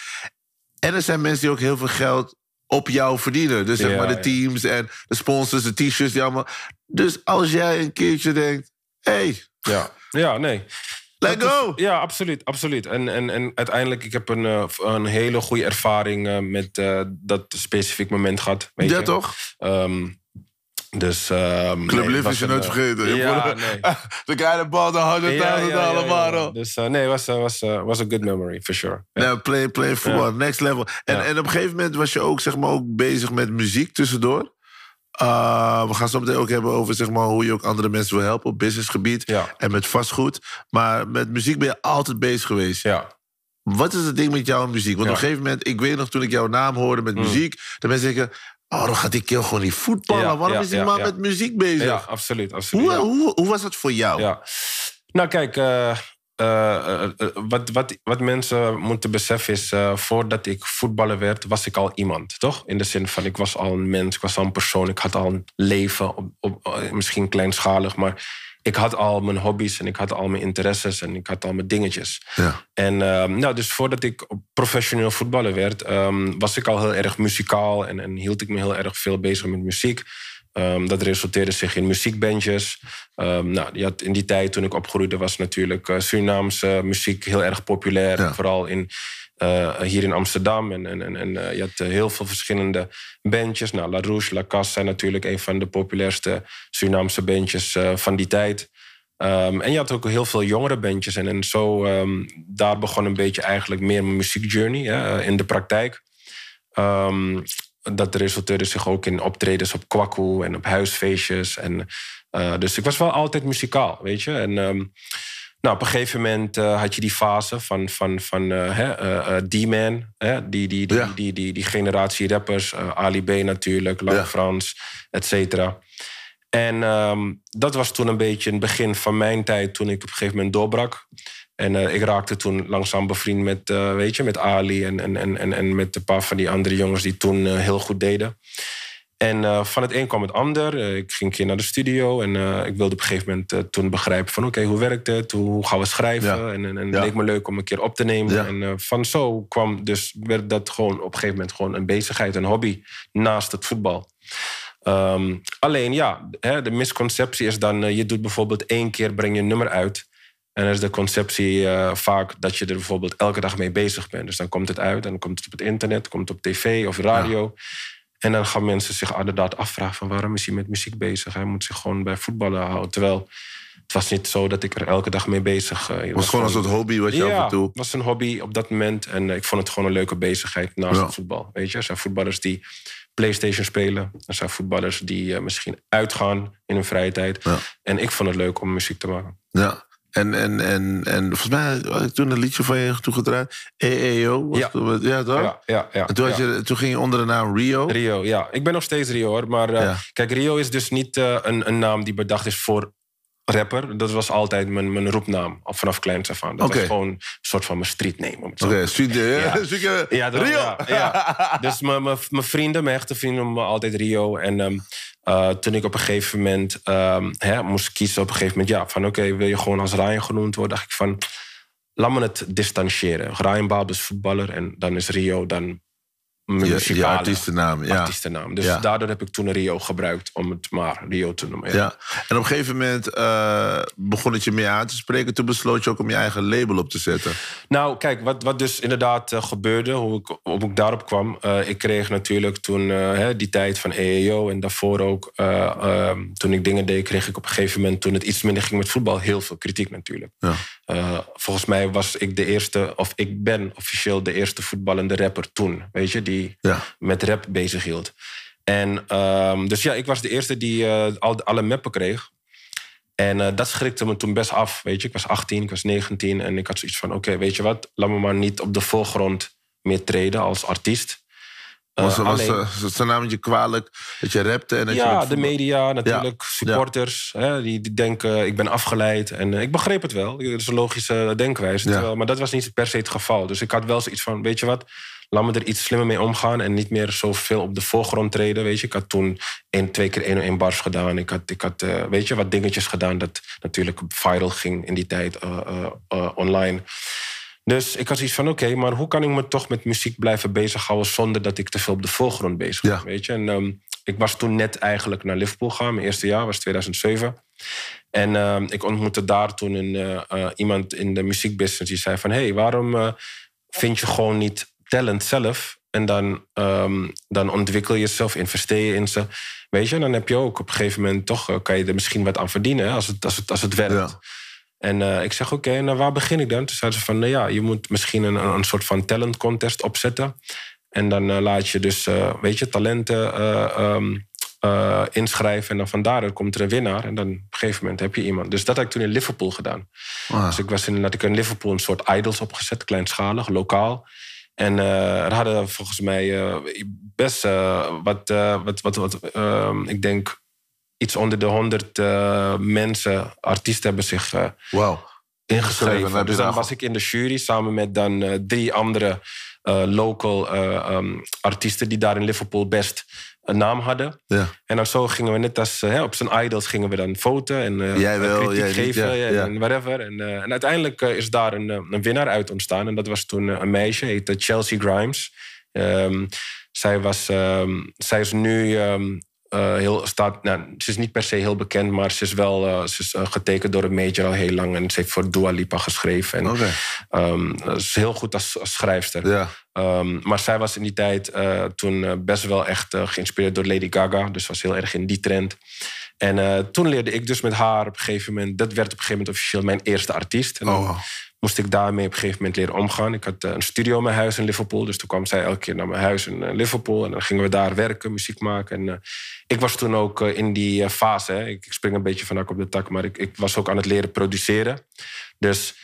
En er zijn mensen die ook heel veel geld op jou verdienen. Dus ja, zeg maar de teams ja. en de sponsors, de t-shirts, die allemaal. Dus als jij een keertje denkt... Hé. Hey, ja. ja, nee. Let dat go! Is, ja, absoluut. absoluut. En, en, en uiteindelijk, ik heb een, een hele goede ervaring met uh, dat specifiek moment gehad. Weet ja, je? toch? Um, Dus, um, Club Liv nee, is je nooit vergeten. De ja, nee. kleine bal, de honderdduizend ja, ja, ja, allemaal. Ja, ja. Dus uh, nee, het was, uh, was, uh, was a good memory, for sure. Yeah. Nou, play, play voetbal, yeah. next level. En, yeah. en op een gegeven moment was je ook, zeg maar, ook bezig met muziek tussendoor. Uh, we gaan zo meteen ook hebben over zeg maar, hoe je ook andere mensen wil helpen op businessgebied. Ja. En met vastgoed. Maar met muziek ben je altijd bezig geweest. Ja. Wat is het ding met jouw muziek? Want ja. op een gegeven moment, ik weet nog toen ik jouw naam hoorde met mm. muziek. Dan ben je zeker... Waarom oh, gaat die keel gewoon niet voetballen? Ja, Waarom ja, is die ja, man ja. met muziek bezig? Ja, absoluut. absoluut hoe, ja. hoe, hoe was dat voor jou? Ja. Nou kijk, uh, uh, uh, wat, wat, wat mensen moeten beseffen is... Uh, voordat ik voetballer werd, was ik al iemand, toch? In de zin van, ik was al een mens, ik was al een persoon... ik had al een leven, op, op, misschien kleinschalig... maar ik had al mijn hobby's en ik had al mijn interesses... en ik had al mijn dingetjes. Ja. En uh, nou, dus voordat ik professioneel voetballer werd... Um, was ik al heel erg muzikaal... en, en hield ik me heel erg veel bezig met muziek. Um, dat resulteerde zich in muziekbandjes. Um, nou, je had in die tijd, toen ik opgroeide... was natuurlijk uh, Surinaamse muziek heel erg populair. Ja. Vooral in, uh, hier in Amsterdam. En, en, en, en uh, je had uh, heel veel verschillende bandjes. Nou, La Rouge, La Casse zijn natuurlijk... een van de populairste Surinaamse bandjes uh, van die tijd. Um, en je had ook heel veel jongere bandjes. En, en zo, um, daar begon een beetje eigenlijk meer mijn muziekjourney... Hè, uh, in de praktijk. Um, Dat resulteerde zich ook in optredens op kwakkoe en op huisfeestjes. En, uh, dus ik was wel altijd muzikaal, weet je. En um, nou, op een gegeven moment uh, had je die fase van, van, van uh, uh, uh, D-Man. Uh, die, die, die, ja. die, die, die, die generatie rappers. Uh, Ali B natuurlijk, Lang ja. Frans, et cetera. En um, dat was toen een beetje het begin van mijn tijd... toen ik op een gegeven moment doorbrak. En uh, ik raakte toen langzaam bevriend met, uh, weet je, met Ali... En, en, en, en met een paar van die andere jongens die toen uh, heel goed deden. En uh, van het een kwam het ander. Uh, ik ging een keer naar de studio en uh, ik wilde op een gegeven moment uh, toen begrijpen... van oké, okay, hoe werkt het? Hoe, hoe gaan we schrijven? Ja. En, en, en ja. het leek me leuk om een keer op te nemen. Ja. En uh, van zo kwam dus, werd dat gewoon op een gegeven moment gewoon een bezigheid, een hobby... naast het voetbal. Um, alleen ja, hè, de misconceptie is dan... Uh, je doet bijvoorbeeld één keer, breng je een nummer uit... En er is de conceptie uh, vaak dat je er bijvoorbeeld elke dag mee bezig bent. Dus dan komt het uit, dan komt het op het internet, komt het op tv of radio. Ja. En dan gaan mensen zich inderdaad afvragen van waarom is hij met muziek bezig? Hij moet zich gewoon bij voetballen houden. Terwijl het was niet zo dat ik er elke dag mee bezig uh, was. Het was gewoon als een hobby wat je af en toe... Ja, het was een hobby op dat moment. En uh, ik vond het gewoon een leuke bezigheid naast ja. het voetbal. Weet je, er zijn voetballers die... PlayStation spelen. Er zijn voetballers die uh, misschien uitgaan in hun vrije tijd. Ja. En ik vond het leuk om muziek te maken. Ja, en, en, en, en volgens mij had ik toen een liedje van je toegedraaid. E E O. Ja. Het, ja, toch? Ja, ja, ja. En toen, had ja. je, toen ging je onder de naam Rio. Rio, ja. Ik ben nog steeds Rio, hoor. Maar uh, ja. kijk, Rio is dus niet uh, een, een naam die bedacht is voor rapper, dat was altijd mijn, mijn roepnaam. Vanaf kleins af aan. Dat okay. was gewoon een soort van mijn streetname. Oké, okay, street, ja. ja. ja dat, Rio! Ja, ja. Dus mijn, mijn, mijn vrienden, mijn echte vrienden noemen me altijd Rio. En um, uh, toen ik op een gegeven moment um, hè, moest kiezen op een gegeven moment... ja, van oké, okay, wil je gewoon als Ryan genoemd worden? Dacht ik van, laat me het distancieren. Ryan Babel is voetballer en dan is Rio dan... Ja, je artiestennaam, ja. artiestennaam. Dus ja. daardoor heb ik toen Rio gebruikt om het maar Rio te noemen. Ja. Ja. En op een gegeven moment uh, begon het je meer aan te spreken. Toen besloot je ook om je eigen label op te zetten. Nou, kijk, wat, wat dus inderdaad uh, gebeurde, hoe ik, hoe ik daarop kwam. Uh, ik kreeg natuurlijk toen uh, hè, die tijd van E E O en daarvoor ook. Uh, uh, toen ik dingen deed, kreeg ik op een gegeven moment, toen het iets minder ging met voetbal, heel veel kritiek natuurlijk. Ja. Uh, volgens mij was ik de eerste, of ik ben officieel de eerste voetballende rapper toen, weet je, die Die ja. met rap bezig hield. En um, dus ja, ik was de eerste die uh, al, alle meppen kreeg. En uh, dat schrikte me toen best af, weet je. Ik was achttien, ik was negentien en ik had zoiets van... oké, okay, weet je wat, laat me maar niet op de voorgrond meer treden als artiest. Uh, was, was, uh, ze namen je kwalijk dat je rapte? En dat ja, je de media natuurlijk, ja. supporters. Ja. Hè, die, die denken, ik ben afgeleid. En uh, ik begreep het wel, dat is een logische denkwijze. Ja. Terwijl, maar dat was niet per se het geval. Dus ik had wel zoiets van, weet je wat... laat me er iets slimmer mee omgaan en niet meer zoveel op de voorgrond treden. Weet je. Ik had toen een, twee keer één nul één bars gedaan. Ik had, ik had uh, weet je, wat dingetjes gedaan dat natuurlijk viral ging in die tijd uh, uh, uh, online. Dus ik had zoiets van, oké, okay, maar hoe kan ik me toch met muziek blijven bezighouden... zonder dat ik te veel op de voorgrond bezig ben, ja. weet je. En um, ik was toen net eigenlijk naar Liverpool gegaan. Mijn eerste jaar was tweeduizend zeven. En uh, ik ontmoette daar toen een, uh, uh, iemand in de muziekbusiness die zei van... hé, hey, waarom uh, vind je gewoon niet... talent zelf. En dan, um, dan ontwikkel je jezelf, investeer je in ze. Weet je, en dan heb je ook op een gegeven moment toch... Uh, kan je er misschien wat aan verdienen, hè, als het, als het, als het werkt. Ja. En uh, ik zeg, oké, okay, nou waar begin ik dan? Toen zeiden ze van, nou ja, je moet misschien een, een soort van talent contest opzetten. En dan uh, laat je dus, uh, weet je, talenten uh, um, uh, inschrijven. En dan van daaruit komt er een winnaar. En dan op een gegeven moment heb je iemand. Dus dat had ik toen in Liverpool gedaan. Ah. Dus ik was in, had ik in Liverpool een soort idols opgezet, kleinschalig, lokaal. En uh, er hadden volgens mij uh, best uh, wat, uh, wat, wat, wat uh, ik denk iets onder de honderd uh, mensen, artiesten hebben zich uh, wow. ingeschreven. Dus dan was ik in de jury samen met dan uh, drie andere uh, local uh, um, artiesten die daar in Liverpool best een naam hadden. Ja. En dan zo gingen we net als uh, op zijn idols gingen we dan foten en uh, jij wel, kritiek jij geven niet, ja, en, ja. en whatever. En, uh, en uiteindelijk uh, is daar een, een winnaar uit ontstaan. En dat was toen uh, een meisje, heette Chelsea Grimes. Um, zij, was, um, zij is nu um, uh, heel... Staat, nou, ze is niet per se heel bekend, maar ze is wel uh, ze is, uh, getekend door een major al heel lang. En ze heeft voor Dua Lipa geschreven. En, okay. um, ze is heel goed als, als schrijfster. Ja. Um, maar zij was in die tijd uh, toen uh, best wel echt uh, geïnspireerd door Lady Gaga. Dus was heel erg in die trend. En uh, toen leerde ik dus met haar op een gegeven moment... dat werd op een gegeven moment officieel mijn eerste artiest. En oh, wow. dan moest ik daarmee op een gegeven moment leren omgaan. Ik had uh, een studio in mijn huis in Liverpool. Dus toen kwam zij elke keer naar mijn huis in uh, Liverpool. En dan gingen we daar werken, muziek maken. En uh, ik was toen ook uh, in die uh, fase. Hè. Ik, ik spring een beetje van hak op de tak. Maar ik, ik was ook aan het leren produceren. Dus...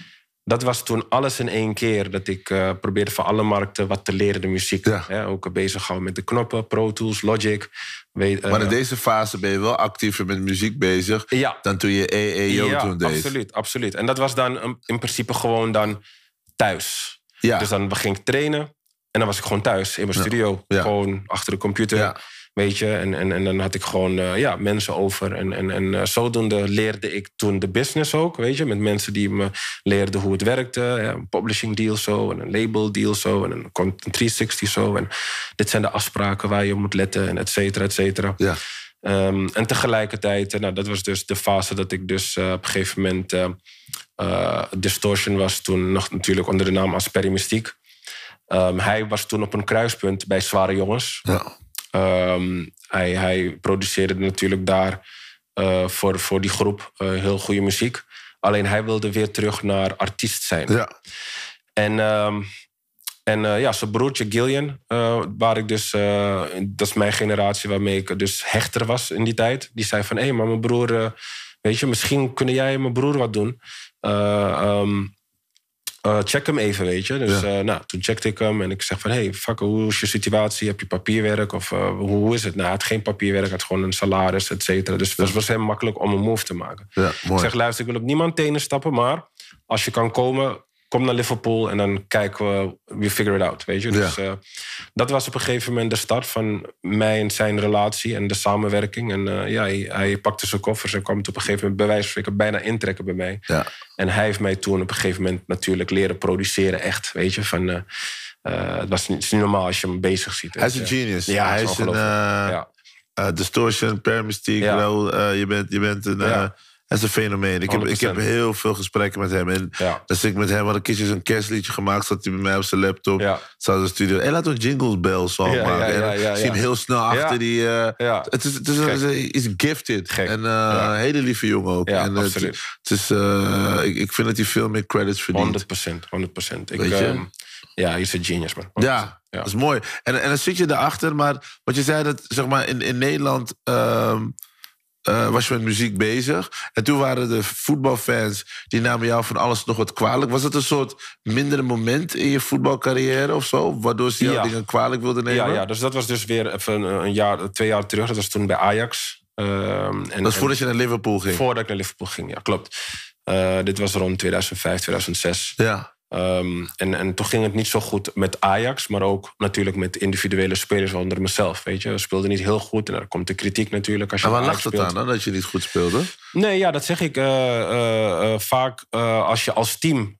dat was toen alles in één keer. Dat ik uh, probeerde van alle markten wat te leren, de muziek. Ja. Hè, ook bezig houden met de knoppen, Pro Tools, Logic. Weet, uh, maar in deze fase ben je wel actiever met muziek bezig... Ja. dan toen je E E O ja, toen deed. Absoluut, absoluut. En dat was dan in principe gewoon dan thuis. Ja. Dus dan ging ik trainen en dan was ik gewoon thuis in mijn ja. studio. Ja. Gewoon achter de computer, ja. weet je. En, en, en dan had ik gewoon uh, ja, mensen over. En, en, en uh, zodoende leerde ik toen de business ook, weet je. Met mensen die me leerden hoe het werkte. Ja, een publishing deal zo, en een label deal zo, en een driehonderdzestig zo. En dit zijn de afspraken waar je op moet letten, en et cetera, et cetera. Ja. Um, en tegelijkertijd, nou, dat was dus de fase dat ik dus uh, op een gegeven moment... Uh, uh, Distortion was toen nog natuurlijk onder de naam Asperi Mystiek. Um, hij was toen op een kruispunt bij Zware Jongens. Ja. Um, hij, hij produceerde natuurlijk daar uh, voor, voor die groep uh, heel goede muziek. Alleen hij wilde weer terug naar artiest zijn. Ja. En, um, en uh, ja, zijn broertje Gillian, uh, waar ik dus, uh, dat is mijn generatie waarmee ik dus hechter was in die tijd. Die zei van, hé, hey, maar mijn broer, uh, weet je, misschien kunnen jij en mijn broer wat doen. Uh, um, Uh, check hem even, weet je. Dus ja. uh, nou, toen checkte ik hem en ik zeg van... hey, fuck, hoe is je situatie? Heb je papierwerk? Of uh, hoe is het? Nou, hij had geen papierwerk, hij had gewoon een salaris, et cetera. Dus dat was hem makkelijk om een move te maken. Ja, ik zeg, luister, ik wil op niemand tenen stappen... maar als je kan komen, kom naar Liverpool... en dan kijken we, we figure it out, weet je. Dus ja. uh, dat was op een gegeven moment de start van mij en zijn relatie... en de samenwerking. En uh, ja, hij, hij pakte zijn koffers en kwam het op een gegeven moment... bij wijze van spreken bijna intrekken bij mij... Ja. En hij heeft mij toen op een gegeven moment natuurlijk leren produceren. Echt, weet je. Van, uh, uh, het, was niet, het is niet normaal als je hem bezig ziet. Hij is een genius. Ja, hij is een uh, ja. uh, Distortion, Per Mystique. Ja. Uh, je bent, je bent een... Uh, ja. Hij is een fenomeen. Ik heb, ik heb heel veel gesprekken met hem. En ja. dan zit ik met hem, had een keertje zo'n kerstliedje gemaakt... zat hij bij mij op zijn laptop, ja. zat in de studio... en laat een jingle bell song ja, maken. Ja, ja, ja, ja, ja. Zie hem heel snel achter ja. die... Uh, ja. Het is, het is, het is gifted. Gek. En uh, ja. een hele lieve jongen ook. Ja, en, uh, absoluut. Het, het is, uh, ik, ik vind dat hij veel meer credits verdient. honderd procent. honderd procent. Ik, Weet je? Um, ja, hij is een genius, man. honderd procent. Ja. Ja. Dat is mooi. En, en dan zit je daarachter, maar... wat je zei, dat zeg maar in, in Nederland... Um, Uh, was je met muziek bezig. En toen waren de voetbalfans... die namen jou van alles nog wat kwalijk. Was dat een soort mindere moment in je voetbalcarrière of zo? Waardoor ze jou ja. dingen kwalijk wilden nemen? Ja, ja, dus dat was dus weer even een jaar, twee jaar terug. Dat was toen bij Ajax. Uh, en, dat is voordat en, je naar Liverpool ging? Voordat ik naar Liverpool ging, ja, klopt. Uh, dit was rond tweeduizend vijf, tweeduizend zes. Ja. Um, en, en toen ging het niet zo goed met Ajax... maar ook natuurlijk met individuele spelers onder mezelf. Weet je, we speelden niet heel goed. En daar komt de kritiek natuurlijk. Als je en waar lag het aan dan, dat je niet goed speelde? Nee, ja, dat zeg ik uh, uh, uh, vaak. Uh, als je als team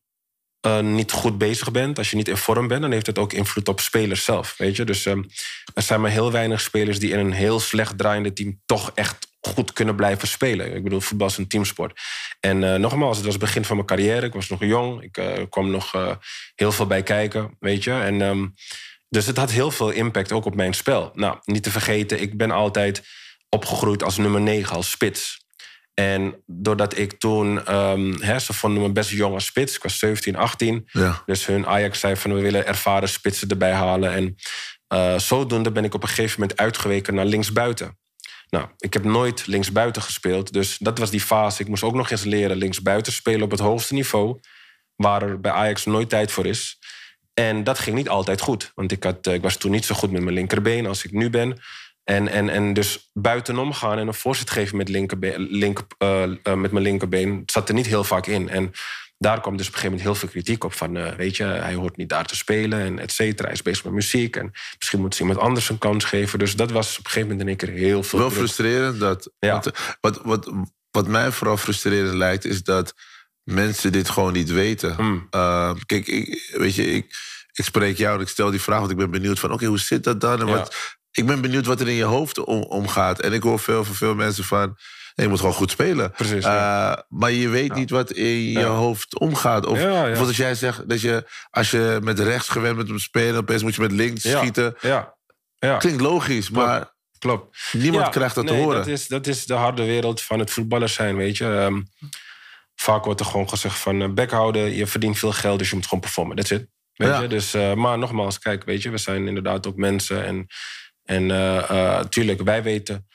uh, niet goed bezig bent... als je niet in vorm bent... dan heeft het ook invloed op spelers zelf. Weet je? Dus um, er zijn maar heel weinig spelers... die in een heel slecht draaiende team toch echt... goed kunnen blijven spelen. Ik bedoel, voetbal is een teamsport. En uh, nogmaals, het was het begin van mijn carrière. Ik was nog jong. Ik uh, kwam nog uh, heel veel bij kijken, weet je. En, um, dus het had heel veel impact ook op mijn spel. Nou, niet te vergeten, ik ben altijd opgegroeid als nummer negen, als spits. En doordat ik toen... Um, hè, ze vonden me best jong als spits. Ik was zeventien, achttien. Ja. Dus hun Ajax zei van, we willen ervaren spitsen erbij halen. En uh, zodoende ben ik op een gegeven moment uitgeweken naar linksbuiten. Nou, ik heb nooit linksbuiten gespeeld. Dus dat was die fase. Ik moest ook nog eens leren linksbuiten spelen op het hoogste niveau. Waar er bij Ajax nooit tijd voor is. En dat ging niet altijd goed. Want ik, had, ik was toen niet zo goed met mijn linkerbeen als ik nu ben. En, en, en dus buitenom gaan en een voorzet geven met, linkerbeen, linker, uh, uh, met mijn linkerbeen... het zat er niet heel vaak in. En daar kwam dus op een gegeven moment heel veel kritiek op. Van, uh, weet je, hij hoort niet daar te spelen en et cetera. Hij is bezig met muziek en misschien moet ze iemand anders een kans geven. Dus dat was op een gegeven moment in één keer heel veel Wel druk. Frustrerend dat. Ja. Want, wat, wat, wat mij vooral frustrerend lijkt, is dat mensen dit gewoon niet weten. Mm. Uh, kijk, ik, weet je, ik, ik spreek jou en ik stel die vraag, want ik ben benieuwd van, oké, okay, hoe zit dat dan? En ja. wat, ik ben benieuwd wat er in je hoofd om, omgaat. En ik hoor veel van veel mensen van... je moet gewoon goed spelen. Precies, ja. uh, maar je weet ja. niet wat in je ja. hoofd omgaat. Of ja, ja. als jij zegt dat je als je met rechts gewend bent om te spelen... opeens moet je met links ja. schieten. Ja. Ja. Klinkt logisch, maar Klopt. Klopt. niemand ja. krijgt dat nee, te horen. Dat is, dat is de harde wereld van het voetballers zijn, weet je. Um, vaak wordt er gewoon gezegd van... Uh, bek houden, je verdient veel geld, dus je moet gewoon performen. That's it. Weet ja. je? Dus, uh, maar nogmaals, kijk, weet je, we zijn inderdaad ook mensen. En, en uh, uh, tuurlijk, wij weten...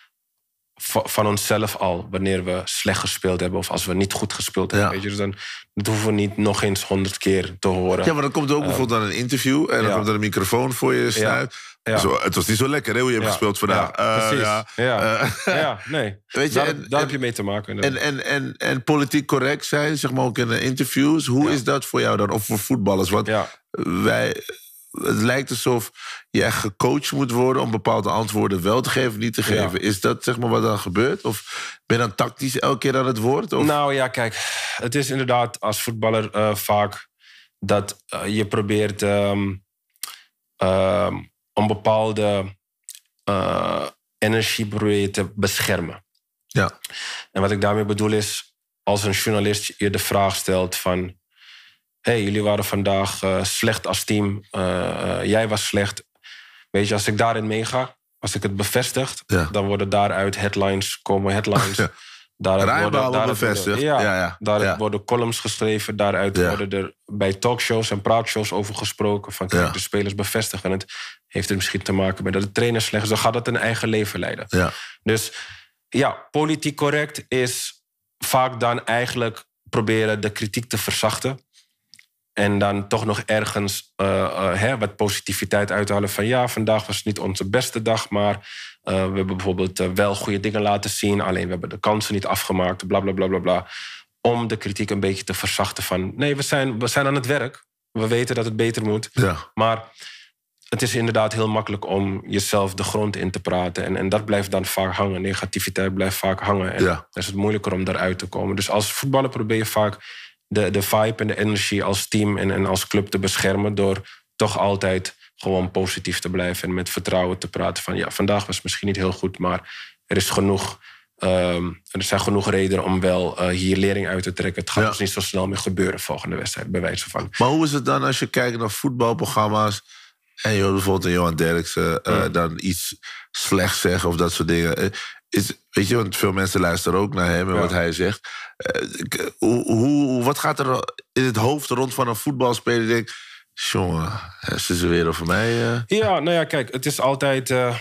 van onszelf al, wanneer we slecht gespeeld hebben... of als we niet goed gespeeld hebben. Ja. Weet je? Dus dan, dat hoeven we niet nog eens honderd keer te horen. Ja, maar dan komt er ook uh, bijvoorbeeld aan een interview... en ja. dan komt er een microfoon voor je snuit. Ja. Ja. Zo, het was niet zo lekker, hè, hoe je ja. hebt gespeeld vandaag. Ja, precies. Uh, ja. Ja. Uh, ja, nee. Weet je, daar en, daar en, heb je mee te maken. En, en, en, en politiek correct zijn, zeg maar ook in interviews... hoe ja. is dat voor jou dan? Of voor voetballers? Want ja. wij... het lijkt alsof je echt gecoacht moet worden... om bepaalde antwoorden wel te geven, niet te geven. Ja. Is dat zeg maar wat dan gebeurt? Of ben je dan tactisch elke keer aan het woord? Of? Nou ja, kijk. Het is inderdaad als voetballer uh, vaak... dat uh, je probeert um, uh, een bepaalde uh, energie probeer je te beschermen. Ja. En wat ik daarmee bedoel is... als een journalist je de vraag stelt van... hey, jullie waren vandaag uh, slecht als team. Uh, uh, jij was slecht. Weet je, als ik daarin meega, als ik het bevestig... Ja. dan worden daaruit headlines, komen headlines. Ja. Daaruit Ryan worden, daaruit bevestigd. Worden, ja, ja, ja. Daaruit ja. worden columns geschreven. Daaruit ja. worden er bij talkshows en praatshows over gesproken. Van kijk, ja. de spelers bevestigen. En het heeft er misschien te maken met dat de trainer slecht is. Dan gaat dat een eigen leven leiden. Ja. Dus ja, politiek correct is vaak dan eigenlijk... proberen de kritiek te verzachten... En dan toch nog ergens uh, uh, hè, wat positiviteit uithalen van... ja, vandaag was niet onze beste dag, maar uh, we hebben bijvoorbeeld uh, wel goede dingen laten zien... alleen we hebben de kansen niet afgemaakt, bla, bla, bla, bla, bla. Om de kritiek een beetje te verzachten van... nee, we zijn, we zijn aan het werk, we weten dat het beter moet. Ja. Maar het is inderdaad heel makkelijk om jezelf de grond in te praten. En, en dat blijft dan vaak hangen, negativiteit blijft vaak hangen. En ja. Dan is het moeilijker om daaruit te komen. Dus als voetballer probeer je vaak... De, de vibe en de energie als team en, en als club te beschermen... door toch altijd gewoon positief te blijven... en met vertrouwen te praten van... ja, vandaag was het misschien niet heel goed... maar er is genoeg, um, er zijn genoeg redenen om wel uh, hier lering uit te trekken. Het gaat ja. dus niet zo snel meer gebeuren volgende wedstrijd, bij wijze van. Maar hoe is het dan als je kijkt naar voetbalprogramma's... en je hoort bijvoorbeeld Johan Derksen uh, mm. dan iets slechts zeggen of dat soort dingen... Is, weet je, want veel mensen luisteren ook naar hem en ja. wat hij zegt. Uh, hoe, hoe, wat gaat er in het hoofd rond van een voetbalspeler? Die denkt, jongen, is het weer over mij? Uh... Ja, nou ja, kijk, het is altijd... Uh,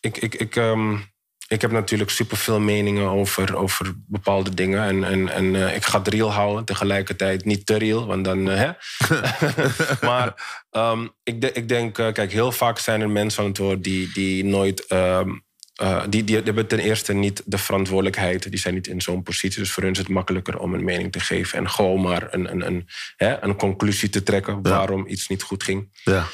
ik, ik, ik, um, ik heb natuurlijk superveel meningen over, over bepaalde dingen. En, en, en uh, ik ga het real houden, tegelijkertijd niet te real. Want dan, uh, hè? maar um, ik, de, ik denk, uh, kijk, heel vaak zijn er mensen aan het woord die, die nooit... Um, Uh, die, die hebben ten eerste niet de verantwoordelijkheid. Die zijn niet in zo'n positie. Dus voor hun is het makkelijker om een mening te geven. En gewoon maar een, een, een, hè, een conclusie te trekken waarom ja. iets niet goed ging. Ja.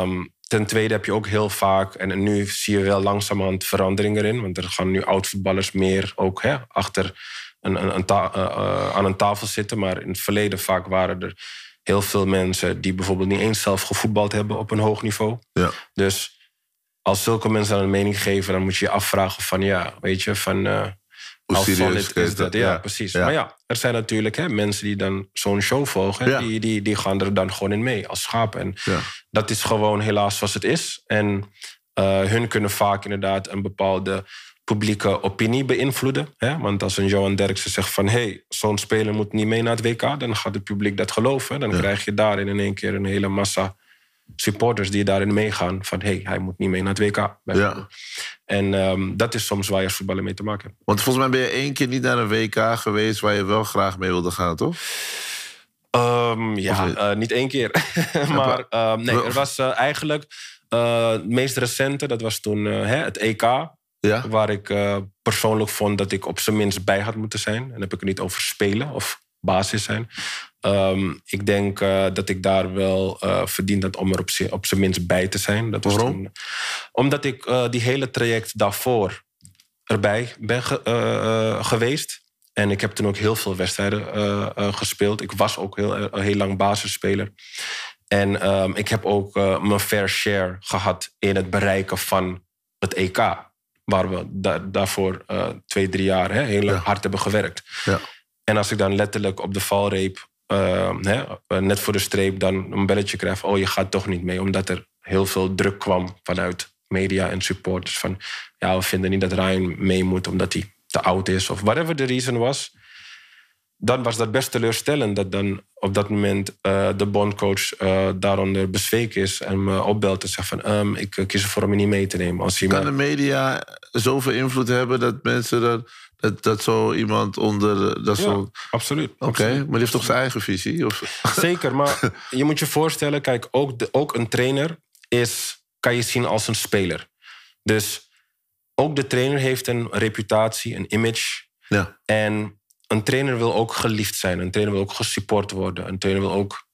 Um, ten tweede heb je ook heel vaak... en nu zie je wel langzamerhand verandering erin. Want er gaan nu oud-voetballers meer ook hè, achter een, een, een ta- uh, uh, aan een tafel zitten. Maar in het verleden vaak waren er heel veel mensen... die bijvoorbeeld niet eens zelf gevoetbald hebben op een hoog niveau. Ja. Dus... als zulke mensen dan een mening geven, dan moet je je afvragen van ja, weet je, van uh, hoe serieus is dat? Ja, ja. precies. Ja. Maar ja, er zijn natuurlijk hè, mensen die dan zo'n show volgen, ja. die, die, die gaan er dan gewoon in mee als schapen. En ja. dat is gewoon helaas zoals het is. En uh, hun kunnen vaak inderdaad een bepaalde publieke opinie beïnvloeden. Hè? Want als een Johan Derksen zegt van hey, zo'n speler moet niet mee naar het W K, dan gaat het publiek dat geloven. Dan ja. krijg je daarin in één keer een hele massa supporters die daarin meegaan van... hé, hey, hij moet niet mee naar het W K. Ja. En um, dat is soms waar je voetballen mee te maken hebt. Want volgens mij ben je één keer niet naar een W K geweest... waar je wel graag mee wilde gaan, toch? Um, ja, niet? Uh, niet één keer. maar uh, nee, er was uh, eigenlijk... Uh, het meest recente, dat was toen uh, hè, het E K... Ja? waar ik uh, persoonlijk vond dat ik op zijn minst bij had moeten zijn. En dan heb ik het niet over spelen of basis zijn... Um, ik denk uh, dat ik daar wel uh, verdiend had om er op, z- op zijn minst bij te zijn. Dat was Waarom? Toen, omdat ik uh, die hele traject daarvoor erbij ben ge- uh, uh, geweest. En ik heb toen ook heel veel wedstrijden uh, uh, gespeeld. Ik was ook heel, uh, heel lang basisspeler. En um, ik heb ook uh, mijn fair share gehad in het bereiken van het E K. Waar we da- daarvoor uh, twee, drie jaar hè, heel ja. hard hebben gewerkt. Ja. En als ik dan letterlijk op de valreep... Uh, hè, net voor de streep dan een belletje krijgt... oh, je gaat toch niet mee. Omdat er heel veel druk kwam vanuit media en supporters... van, ja, we vinden niet dat Ryan mee moet... omdat hij te oud is of whatever de reason was. Dan was dat best teleurstellend... dat dan op dat moment uh, de bondcoach uh, daaronder bezweken is... en me opbelt en zegt van... Um, ik kies ervoor om je niet mee te nemen. Als je kan maar... de media zoveel invloed hebben dat mensen... dat Dat, dat zo iemand onder... Dat ja, zo... absoluut. Oké, okay, maar die heeft toch zijn eigen visie? Of? Zeker, maar je moet je voorstellen... kijk, ook, de, ook een trainer is, kan je zien als een speler. Dus ook de trainer heeft een reputatie, een image. Ja. En een trainer wil ook geliefd zijn. Een trainer wil ook gesupport worden. Een trainer wil ook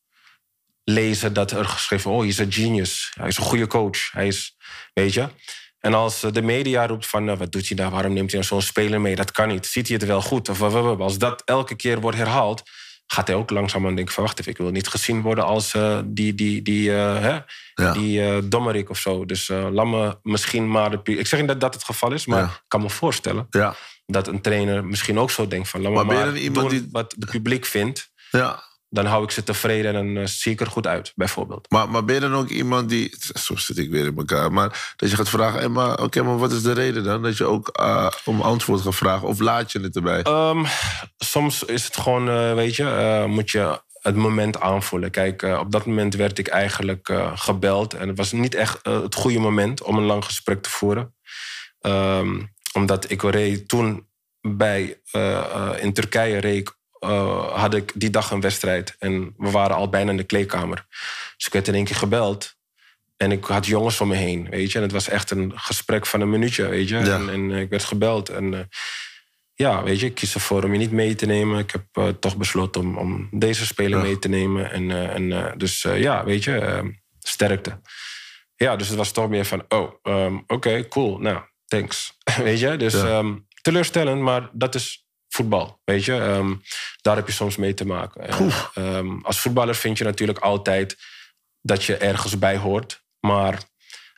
lezen dat er geschreven... oh, hij is een genius. Hij is een goede coach. Hij is... Weet je... En als de media roept van, nou, wat doet hij daar? Waarom neemt hij nou zo'n speler mee? Dat kan niet. Ziet hij het wel goed? Of, als dat elke keer wordt herhaald... gaat hij ook langzaam aan denken van, wacht even... ik wil niet gezien worden als uh, die, die, die, uh, hè? Ja. die uh, dommerik of zo. Dus uh, laat me misschien maar... De pu- ik zeg niet dat dat het geval is, maar ja. ik kan me voorstellen... Ja. dat een trainer misschien ook zo denkt van... laat me maar, maar doen die... wat het publiek vindt. Ja. Dan hou ik ze tevreden en dan zie ik er goed uit, bijvoorbeeld. Maar, maar ben je dan ook iemand die... soms zit ik weer in elkaar, maar dat je gaat vragen... Hey, maar, oké, okay, maar wat is de reden dan? Dat je ook uh, om antwoord gaat vragen of laat je het erbij? Um, soms is het gewoon, uh, weet je, uh, moet je het moment aanvoelen. Kijk, uh, op dat moment werd ik eigenlijk uh, gebeld... en het was niet echt uh, het goede moment om een lang gesprek te voeren. Um, omdat ik reed toen bij, uh, uh, in Turkije reed ik uh, had ik die dag een wedstrijd. En we waren al bijna in de kleedkamer. Dus ik werd in één keer gebeld. En ik had jongens van me heen, weet je. En het was echt een gesprek van een minuutje, weet je. Ja. En, en ik werd gebeld. En uh, ja, weet je, ik kies ervoor om je niet mee te nemen. Ik heb uh, toch besloten om, om deze speler ja. mee te nemen. En, uh, en uh, dus uh, ja, weet je, uh, sterkte. Ja, dus het was toch meer van, oh, um, oké, okay, cool, nou, thanks. Weet je, dus ja. um, teleurstellend, maar dat is voetbal, weet je. Um, daar heb je soms mee te maken. En, um, als voetballer vind je natuurlijk altijd dat je ergens bij hoort. Maar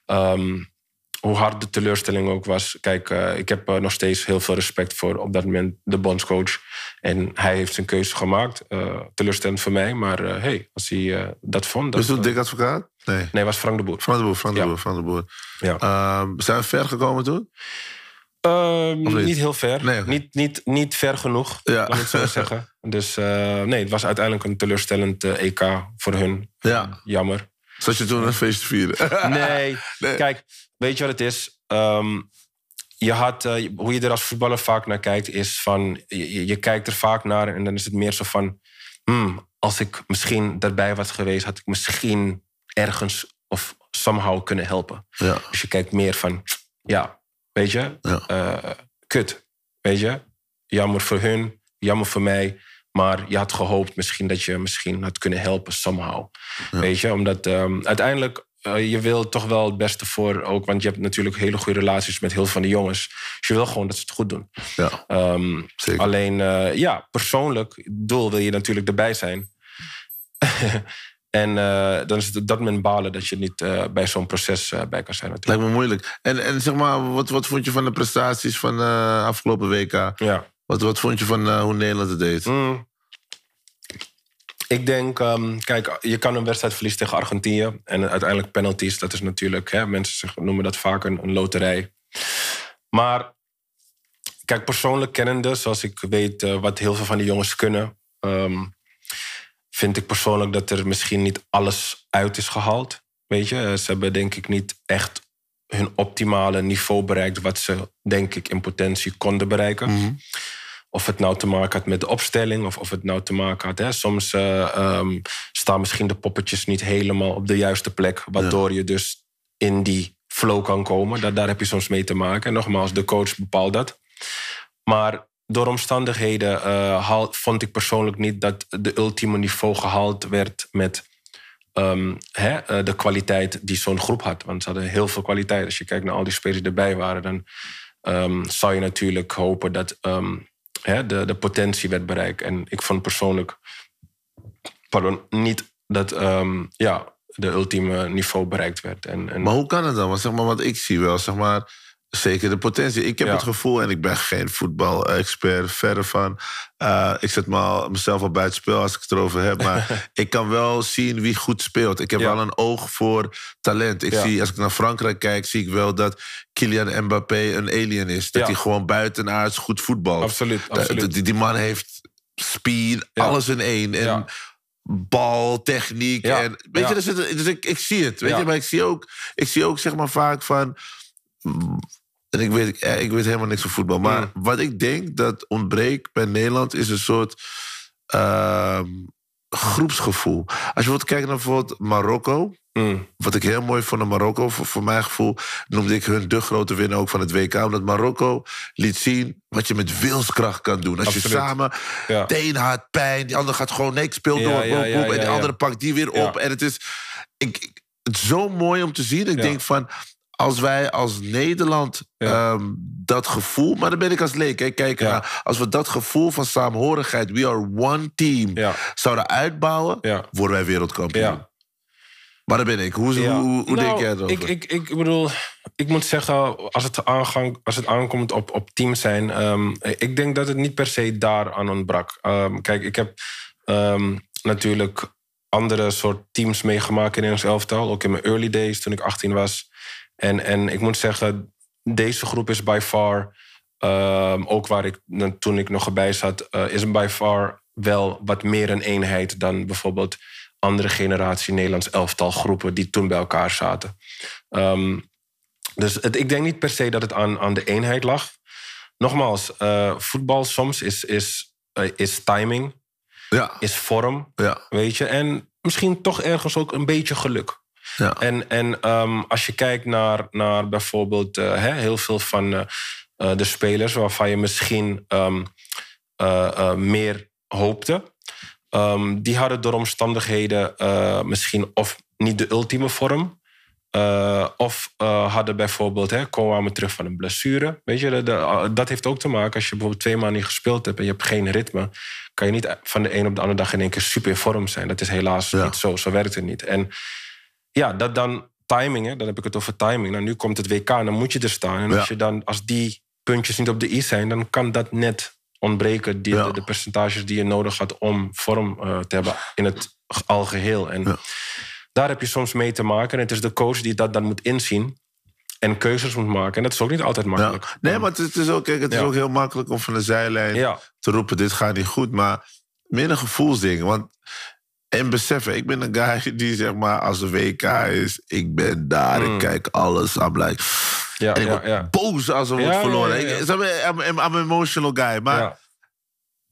um, hoe hard de teleurstelling ook was... Kijk, uh, ik heb uh, nog steeds heel veel respect voor op dat moment de bondscoach. En hij heeft zijn keuze gemaakt. Uh, teleurstellend voor mij, maar uh, hey, als hij uh, dat vond... Was dat een dik advocaat? Nee, nee, het was Frank de Boer. Frank de Boer, Frank de Boer, Frank de Boer. Ja. Ja. Uh, zijn we ver gekomen toen? Uh, niet? niet heel ver. Nee, okay. niet, niet, niet ver genoeg, ja. laat ik het zo zeggen. Dus uh, nee, het was uiteindelijk een teleurstellend uh, E K voor hun. Ja. Jammer. Zat je toen een feest te vieren? nee. nee, kijk, weet je wat het is? Um, je had, uh, hoe je er als voetballer vaak naar kijkt, is van... Je, je kijkt er vaak naar en dan is het meer zo van... Hmm, als ik misschien daarbij was geweest, had ik misschien ergens of somehow kunnen helpen. Ja. Dus je kijkt meer van... Ja, weet je? Ja. Uh, kut, weet je? Jammer voor hun, jammer voor mij... Maar je had gehoopt misschien dat je misschien had kunnen helpen, somehow. Ja. Weet je, omdat um, uiteindelijk, uh, je wil toch wel het beste voor ook. Want je hebt natuurlijk hele goede relaties met heel veel van de jongens. Dus je wil gewoon dat ze het goed doen. Ja, um, alleen, uh, ja, persoonlijk, doel wil je natuurlijk erbij zijn. en uh, dan is het op dat moment balen dat je niet uh, bij zo'n proces uh, bij kan zijn. Natuurlijk. Lijkt me moeilijk. En, en zeg maar, wat, wat vond je van de prestaties van uh, afgelopen W K? Ja. Wat, wat vond je van uh, hoe Nederland het deed? Mm. Ik denk, um, kijk, je kan een wedstrijd verliezen tegen Argentinië. En uiteindelijk penalties, dat is natuurlijk... Hè, mensen noemen dat vaak een, een loterij. Maar kijk, persoonlijk kennende, zoals ik weet uh, wat heel veel van die jongens kunnen... Um, vind ik persoonlijk dat er misschien niet alles uit is gehaald. Weet je, ze hebben denk ik niet echt hun optimale niveau bereikt... wat ze denk ik in potentie konden bereiken... Mm-hmm. Of het nou te maken had met de opstelling... of of het nou te maken had... Hè. Soms uh, um, staan misschien de poppetjes niet helemaal op de juiste plek... waardoor ja. je dus in die flow kan komen. Daar, daar heb je soms mee te maken. En nogmaals, de coach bepaalt dat. Maar door omstandigheden uh, haal, vond ik persoonlijk niet... dat de ultieme niveau gehaald werd met um, hè, uh, de kwaliteit die zo'n groep had. Want ze hadden heel veel kwaliteit. Als je kijkt naar al die spelers die erbij waren... dan um, zou je natuurlijk hopen dat... Um, He, de, de potentie werd bereikt. En ik vond persoonlijk pardon, niet dat um, ja, de ultieme niveau bereikt werd. En, en... Maar hoe kan het dan? Want, zeg maar, want ik zie wel zeg maar, zeker de potentie. Ik heb ja. het gevoel, en ik ben geen voetbal-expert, verre van. Uh, ik zet me al, mezelf al buitenspel als ik het erover heb. Maar ik kan wel zien wie goed speelt. Ik heb ja. wel een oog voor talent. Ik ja. zie, als ik naar Frankrijk kijk, zie ik wel dat... Kylian Mbappé een alien is. Dat ja. hij gewoon buitenaards goed voetbalt. Absoluut, absoluut. Die, die man heeft speed, ja. alles in één. En ja. bal, techniek. Ja. En, weet ja. je, dus, het, dus ik, ik zie het. Weet ja. je, maar ik zie ook, ik zie ook zeg maar, vaak van... En ik weet, ik weet helemaal niks van voetbal. Maar mm. wat ik denk dat ontbreekt bij Nederland... is een soort uh, groepsgevoel. Als je bijvoorbeeld kijkt naar bijvoorbeeld Marokko... Mm. Wat ik heel mooi vond in Marokko, voor, voor mijn gevoel... noemde ik hun de grote winnaar ook van het W K. Omdat Marokko liet zien wat je met wilskracht kan doen. Als Absoluut. je samen, ja. de een had pijn, die ander gaat gewoon... nee, ik speel ja, door, ja, boom, ja, boom, ja, en de ja. andere pakt die weer op. Ja. En het is, ik, ik, het is zo mooi om te zien. Ik ja. denk van, als wij als Nederland ja. um, dat gevoel... maar dan ben ik als leek, hè, kijk, ja. naar, als we dat gevoel van saamhorigheid... we are one team, ja. zouden uitbouwen, ja. worden wij wereldkampioen. Ja. Maar daar ben ik. Hoe, ja. hoe, hoe nou, denk jij dat? Ik, ik, ik bedoel, ik moet zeggen, als het, aangang, als het aankomt op, op team zijn... Um, ik denk dat het niet per se daaraan ontbrak. Um, kijk, ik heb um, natuurlijk andere soort teams meegemaakt in ons elftal. Ook in mijn early days, toen ik achttien was. En, en ik moet zeggen, deze groep is by far... Um, ook waar ik toen ik nog bij zat, uh, is by far wel wat meer een eenheid dan bijvoorbeeld... andere generatie Nederlands elftal groepen... die toen bij elkaar zaten. Um, dus het, ik denk niet per se dat het aan, aan de eenheid lag. Nogmaals, uh, voetbal soms is, is is timing, ja. is vorm, ja. weet je. En misschien toch ergens ook een beetje geluk. Ja. En, en um, als je kijkt naar, naar bijvoorbeeld uh, hè, heel veel van uh, de spelers... waarvan je misschien um, uh, uh, meer hoopte... Um, die hadden door omstandigheden uh, misschien of niet de ultieme vorm... Uh, of uh, hadden bijvoorbeeld, hè, komen we terug van een blessure. Weet je, de, de, dat heeft ook te maken als je bijvoorbeeld twee maanden niet gespeeld hebt... en je hebt geen ritme, kan je niet van de een op de andere dag in één keer super in vorm zijn. Dat is helaas ja. niet zo, zo werkt het niet. En ja, dat dan timing, hè, dan heb ik het over timing. Nou, nu komt het W K en dan moet je er staan. En ja. als, je dan, als die puntjes niet op de i zijn, dan kan dat net ontbreken. Die, ja. de, de percentages die je nodig had om vorm uh, te hebben in het algeheel. En... Ja. Daar heb je soms mee te maken. En het is de coach die dat dan moet inzien. En keuzes moet maken. En dat is ook niet altijd makkelijk. Ja. Nee, maar het is, ook, kijk, het is ja. ook heel makkelijk om van de zijlijn ja. te roepen... dit gaat niet goed, maar meer een gevoelsding. Want, en beseffen, ik ben een guy die zeg maar als de W K is... ik ben daar, mm. ik kijk alles, I'm like... Ja, en ik ja, word ja. boos als er ja, wordt verloren. Ja, ja, ja. Ik, I'm, I'm an emotional guy. Maar ja.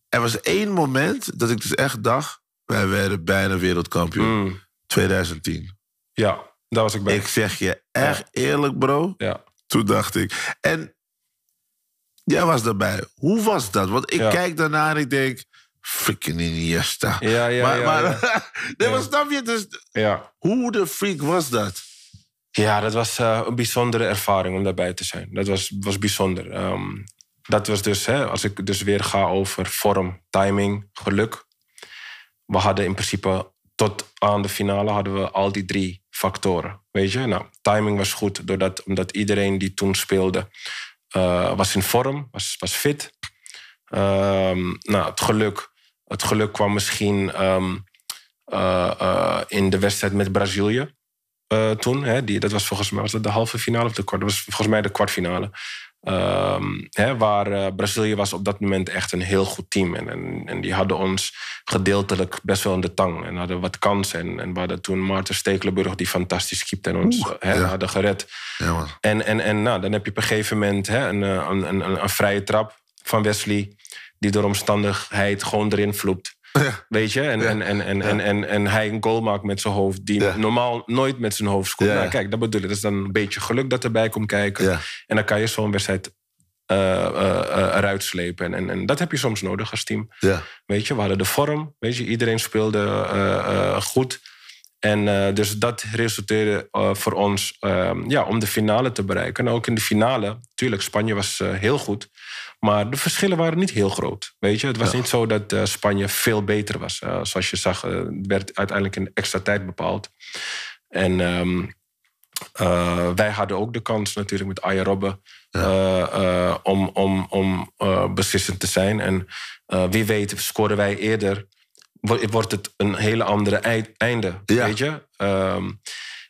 er was één moment dat ik dus echt dacht... wij werden bijna wereldkampioen. Mm. twintig tien. Ja, daar was ik bij. Ik zeg je echt ja. eerlijk, bro. Ja. Toen dacht ik. En jij was daarbij. Hoe was dat? Want ik ja. kijk daarna en ik denk... freaking Iniesta. Ja, ja, maar, ja. Maar, ja. nee, maar snap je? Dus, ja. hoe de freak was dat? Ja, dat was uh, een bijzondere ervaring om daarbij te zijn. Dat was, was bijzonder. Um, dat was dus, hè, als ik dus weer ga over vorm, timing, geluk. We hadden in principe... tot aan de finale hadden we al die drie factoren. Weet je, nou, timing was goed, doordat, omdat iedereen die toen speelde uh, was in vorm, was, was fit. Um, nou, het geluk, het geluk kwam misschien um, uh, uh, in de wedstrijd met Brazilië uh, toen. Hè, die, dat was volgens mij was dat de halve finale of de kwart. Dat was volgens mij de kwartfinale. Um, hè, waar uh, Brazilië was op dat moment echt een heel goed team. En, en, en die hadden ons gedeeltelijk best wel in de tang. En hadden wat kansen. En, en we hadden toen Maarten Stekelenburg die fantastisch keepte en ons Oeh, hè, ja. hadden gered. Ja, en en, en nou, dan heb je op een gegeven moment hè, een, een, een, een vrije trap van Wesley... die door omstandigheid gewoon erin vloept. Ja. Weet je? En, ja. en, en, en, ja. en, en, en hij een goal maakt met zijn hoofd... die ja. normaal nooit met zijn hoofd scoort. Ja. Nou, kijk, dat bedoel ik. Dat is dan een beetje geluk dat erbij komt kijken. Ja. En dan kan je zo'n wedstrijd uh, uh, uh, eruit slepen. En, en, en dat heb je soms nodig als team. Ja. Weet je, we hadden de vorm. Weet je, iedereen speelde uh, uh, goed. En uh, dus dat resulteerde uh, voor ons uh, ja, om de finale te bereiken. En ook in de finale, tuurlijk, Spanje was uh, heel goed... maar de verschillen waren niet heel groot, weet je. Het was ja. niet zo dat uh, Spanje veel beter was. Uh, zoals je zag, uh, werd uiteindelijk in extra tijd bepaald. En um, uh, wij hadden ook de kans natuurlijk met Arjen Robben... om ja. uh, um, um, um, uh, beslissend te zijn. En uh, wie weet, scoren wij eerder... wordt het een hele andere einde, ja. weet je. Um,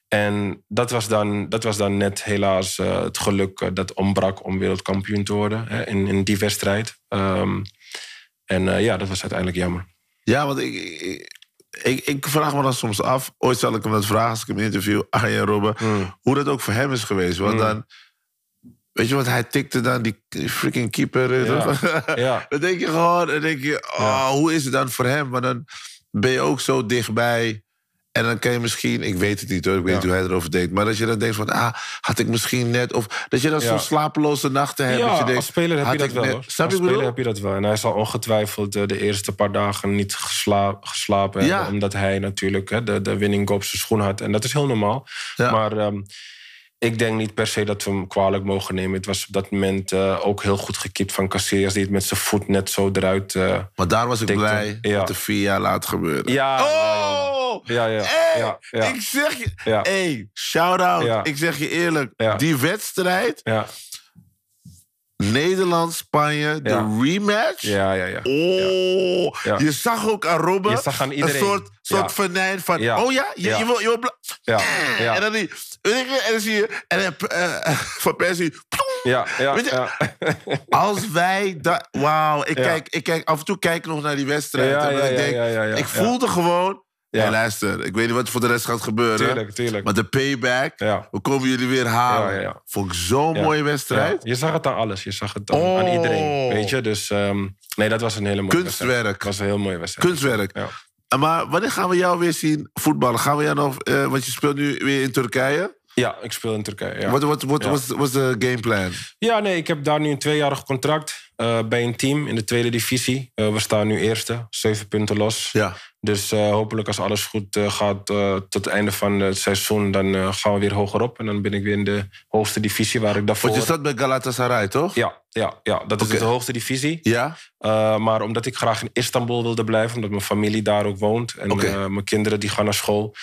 En dat was dan, dat was dan net helaas uh, het geluk uh, dat ontbrak om wereldkampioen te worden hè, in, in die wedstrijd. Um, en uh, ja, dat was uiteindelijk jammer. Ja, want ik, ik, ik, ik vraag me dan soms af, ooit zal ik hem dat vragen als ik hem interview, Arjen Robben, mm. hoe dat ook voor hem is geweest. Want mm. dan, weet je wat, hij tikte dan die freaking keeper. Ja. ja. Dan denk je gewoon, dan denk je, oh, ja. hoe is het dan voor hem? Maar dan ben je ook zo dichtbij... En dan kan je misschien, ik weet het niet hoor, ik weet ja. niet hoe hij erover denkt... maar dat je dan denkt van, ah, had ik misschien net... of dat je dan ja. zo'n slapeloze nachten hebt. Ja, dat je denkt, als speler heb je dat wel. Net, als speler bedoel? heb je dat wel. En hij zal ongetwijfeld de, de eerste paar dagen niet gesla, geslapen ja. hebben... omdat hij natuurlijk hè, de, de winning op zijn schoen had. En dat is heel normaal. Ja. Maar um, ik denk niet per se dat we hem kwalijk mogen nemen. Het was op dat moment uh, ook heel goed gekiept van Casillas... die het met zijn voet net zo eruit... Uh, maar daar was ik tikte. blij ja. dat er vier jaar later gebeurde. Ja, oh! Ja, ja, hey, ja, ja. Ik zeg je... Ja. Hey, shout-out. Ja. Ik zeg je eerlijk, ja. die wedstrijd... Ja. Nederland-Spanje, de ja. rematch. Ja, ja, ja. Oh, ja. Je zag ook aan Robben... Je zag aan iedereen. Een soort, soort ja. venijn van... Ja. Oh ja? Je, ja. je wil... Je wil bla- ja. Ja. En dan die... En dan zie je... En dan, uh, van Persie... Ja, ja, weet je, ja. Als wij dat... Wauw. Ik, ja. kijk, ik kijk... Af en toe kijk ik nog naar die wedstrijd. Ja, en ja, ja, denk, ja, ja, ja, ja. Ik voelde ja. gewoon... Ja. Hey, luister, ik weet niet wat voor de rest gaat gebeuren. Tuurlijk, tuurlijk. Maar de payback, ja. we komen jullie weer halen. Ja, ja, ja. Vond ik zo'n ja. mooie wedstrijd. Ja. Je zag het aan alles, je zag het aan, oh. aan iedereen. Weet je, dus um, nee, dat was een hele mooie Kunstwerk. wedstrijd. Dat was een heel mooie wedstrijd. Kunstwerk. Ja. Maar wanneer gaan we jou weer zien voetballen? Gaan we jou nog, uh, want je speelt nu weer in Turkije. Ja, ik speel in Turkije. Ja. Wat, wat, wat ja. was, was de gameplan? Ja, nee, ik heb daar nu een tweejarig contract uh, bij een team in de tweede divisie. Uh, we staan nu eerste, zeven punten los. Ja. Dus uh, hopelijk als alles goed uh, gaat uh, tot het einde van het seizoen... dan uh, gaan we weer hoger op. En dan ben ik weer in de hoogste divisie waar ik daarvoor... Want je zat bij Galatasaray, toch? Ja, ja, ja dat okay. is de hoogste divisie. Ja. Uh, maar omdat ik graag in Istanbul wilde blijven... omdat mijn familie daar ook woont. En okay. uh, mijn kinderen die gaan naar school...